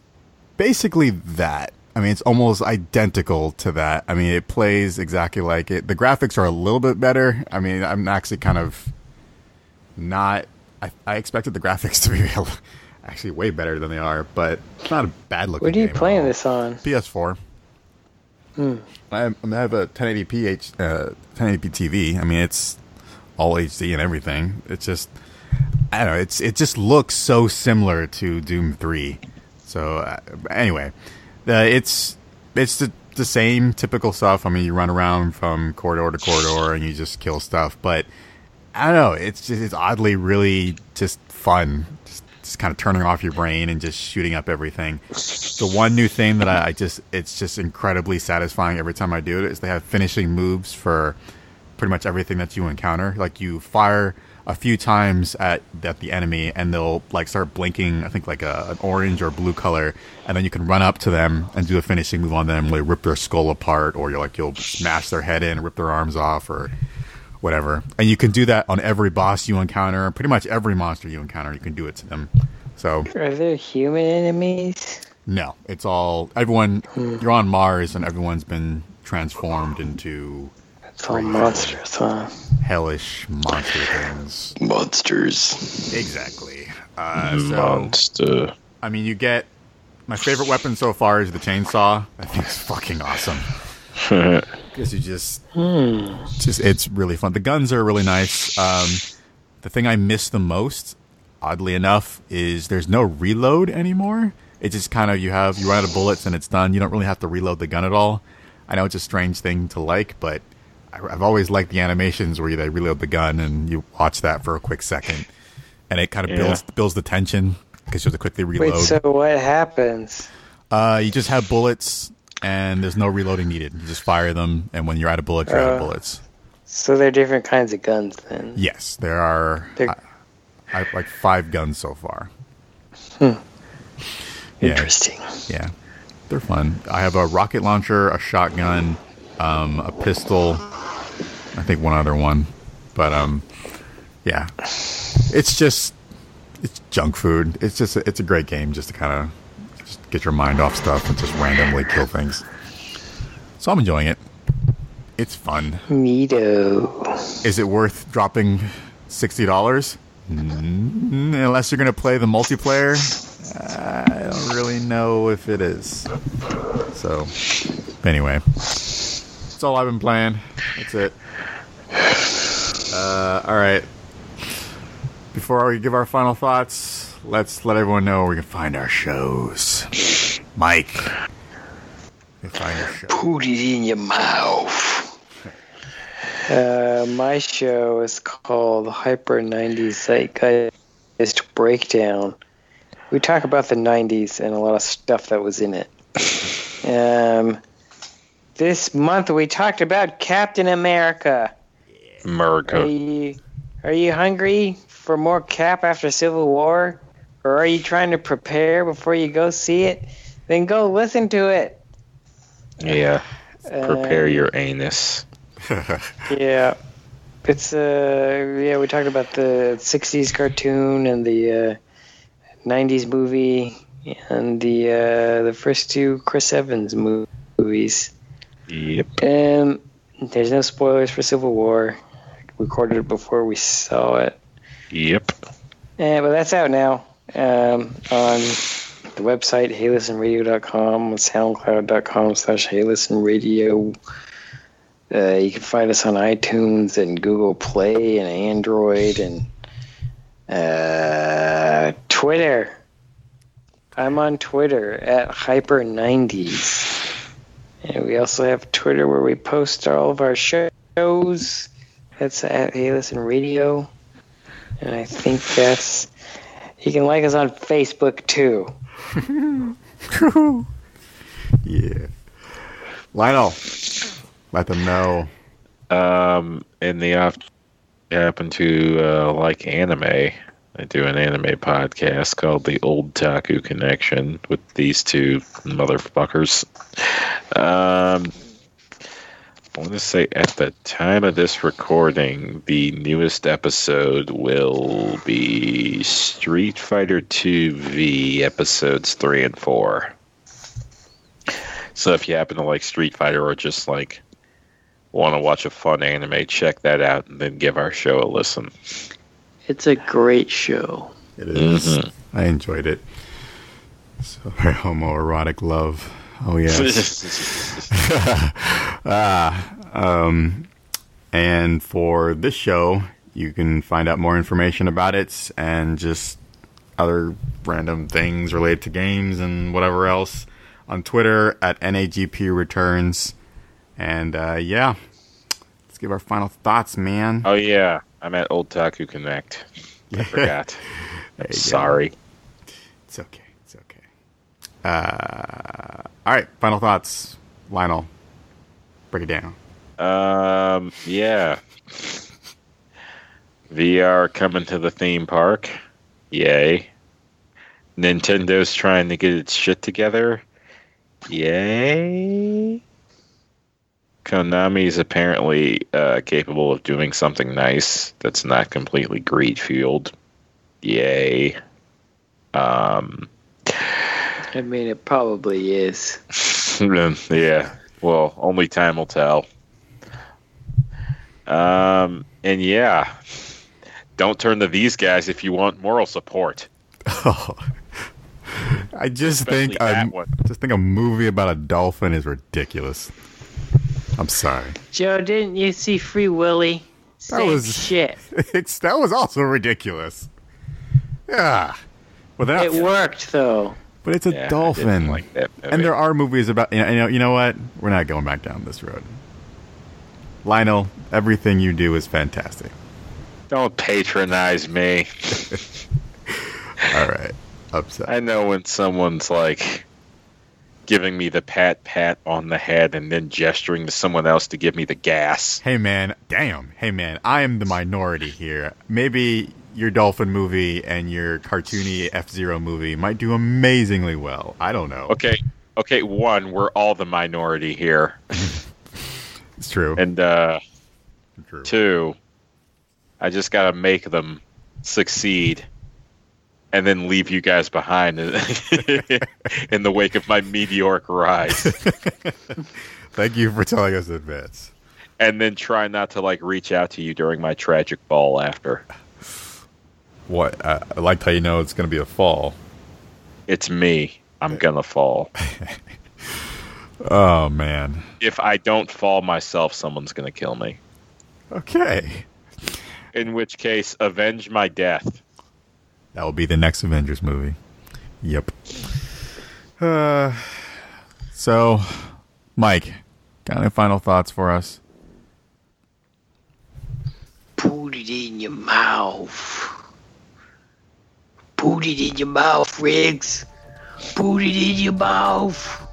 basically that. I mean, it's almost identical to that. I mean, it plays exactly like it. The graphics are a little bit better. I mean, I'm actually kind of not. I expected the graphics to be actually way better than they are, but it's not a bad looking game. What are you playing this on? PS4. I have a 1080p TV. I mean, it's all HD and everything. It's just, I don't know. It just looks so similar to Doom 3. So anyway, it's the same typical stuff. I mean, you run around from corridor to corridor and you just kill stuff. But I don't know. It's oddly really just fun. Just kind of turning off your brain and just shooting up everything. The one new thing that it's just incredibly satisfying every time I do it is they have finishing moves for pretty much everything that you encounter. Like you fire a few times at the enemy and they'll like start blinking, I think like an orange or blue color, and then you can run up to them and do a finishing move on them where you rip their skull apart, or you'll smash their head in, rip their arms off, or whatever. And you can do that on every boss you encounter. Pretty much every monster you encounter, you can do it to them. So, are there human enemies? No. It's all... everyone... You're on Mars, and everyone's been transformed into... It's all monsters, huh? Hellish monster things. Monsters. Exactly. Monster. I mean, you get... My favorite weapon so far is the chainsaw. I think it's fucking awesome. Because you just it's really fun. The guns are really nice. The thing I miss the most, oddly enough, is there's no reload anymore. It just kind of you run out of bullets and it's done. You don't really have to reload the gun at all. I know it's a strange thing to like, but I've always liked the animations where they reload the gun and you watch that for a quick second, and it kind of builds the tension because you have to quickly reload. Wait, so what happens? You just have bullets. And there's no reloading needed. You just fire them, and when you're out of bullets, you're out of bullets. So there are different kinds of guns, then? Yes, there are. I have like 5 guns so far. Interesting. Yeah, they're fun. I have a rocket launcher, a shotgun, a pistol, I think one other one. But yeah, it's junk food. It's a great game just to kind of. Just get your mind off stuff and just randomly kill things. So I'm enjoying it. It's fun. Neato. Is it worth dropping $60? Unless you're going to play the multiplayer? I don't really know if it is. So, anyway. That's all I've been playing. That's it. All right. Before we give our final thoughts, let's let everyone know where we can find our shows. Mike. You can find your show. Put it in your mouth. My show is called Hyper 90s Zeitgeist Breakdown. We talk about the 90s and a lot of stuff that was in it. This month we talked about Captain America. America. Are you hungry for more Cap after Civil War? Or are you trying to prepare before you go see it? Then go listen to it. Yeah. Prepare your anus. Yeah. It's we talked about the 60s cartoon and the 90s movie and the first two Chris Evans movies. Yep. There's no spoilers for Civil War. We recorded it before we saw it. Yep. But that's out now on the website heylistenradio.com, soundcloud.com/heylistenradio. You can find us on iTunes and Google Play and Android and Twitter. I'm on Twitter at Hyper90s. And we also have Twitter where we post all of our shows. That's at Hey Listen Radio. And I think that's... You can like us on Facebook, too. Yeah. Lionel, let them know. In the off... I happen to like anime. I do an anime podcast called The Old Taku Connection with these two motherfuckers. I want to say at the time of this recording, the newest episode will be Street Fighter 2V episodes 3 and 4. So if you happen to like Street Fighter or just like want to watch a fun anime, check that out and then give our show a listen. It's a great show. It is. Mm-hmm. I enjoyed it. So very homoerotic love. Oh, yes. And for this show, you can find out more information about it and just other random things related to games and whatever else on Twitter at NAGP Returns. And, yeah. Let's give our final thoughts, man. Oh, yeah. I'm at Old Taku Connect. I forgot. Sorry. Go. It's okay. It's okay. All right. Final thoughts, Lionel. Break it down. Yeah. VR coming to the theme park. Yay. Nintendo's trying to get its shit together. Yay. Konami is apparently capable of doing something nice that's not completely greed-fueled. Yay. I mean, it probably is. Yeah. Well, only time will tell. And yeah, don't turn to these guys if you want moral support. Oh. I just think a movie about a dolphin is ridiculous. I'm sorry. Joe, didn't you see Free Willy? That was shit. That was also ridiculous. Yeah. It worked, though. But it's a dolphin. I didn't like that movie. And there are movies about... You know what? We're not going back down this road. Lionel, everything you do is fantastic. Don't patronize me. All right. Upset. I know when someone's like... giving me the pat on the head and then gesturing to someone else to give me the gas. Hey, man. Damn. Hey, man. I am the minority here. Maybe your dolphin movie and your cartoony F-Zero movie might do amazingly well. I don't know. Okay. One, we're all the minority here. It's true. And true. Two, I just got to make them succeed. And then leave you guys behind in the wake of my meteoric rise. Thank you for telling us in advance. And then try not to reach out to you during my tragic fall after. What? I liked how you know it's going to be a fall. It's me. I'm going to fall. Oh, man. If I don't fall myself, someone's going to kill me. Okay. In which case, avenge my death. That will be the next Avengers movie. Yep. So, Mike, got any final thoughts for us? Put it in your mouth. Put it in your mouth, Riggs. Put it in your mouth.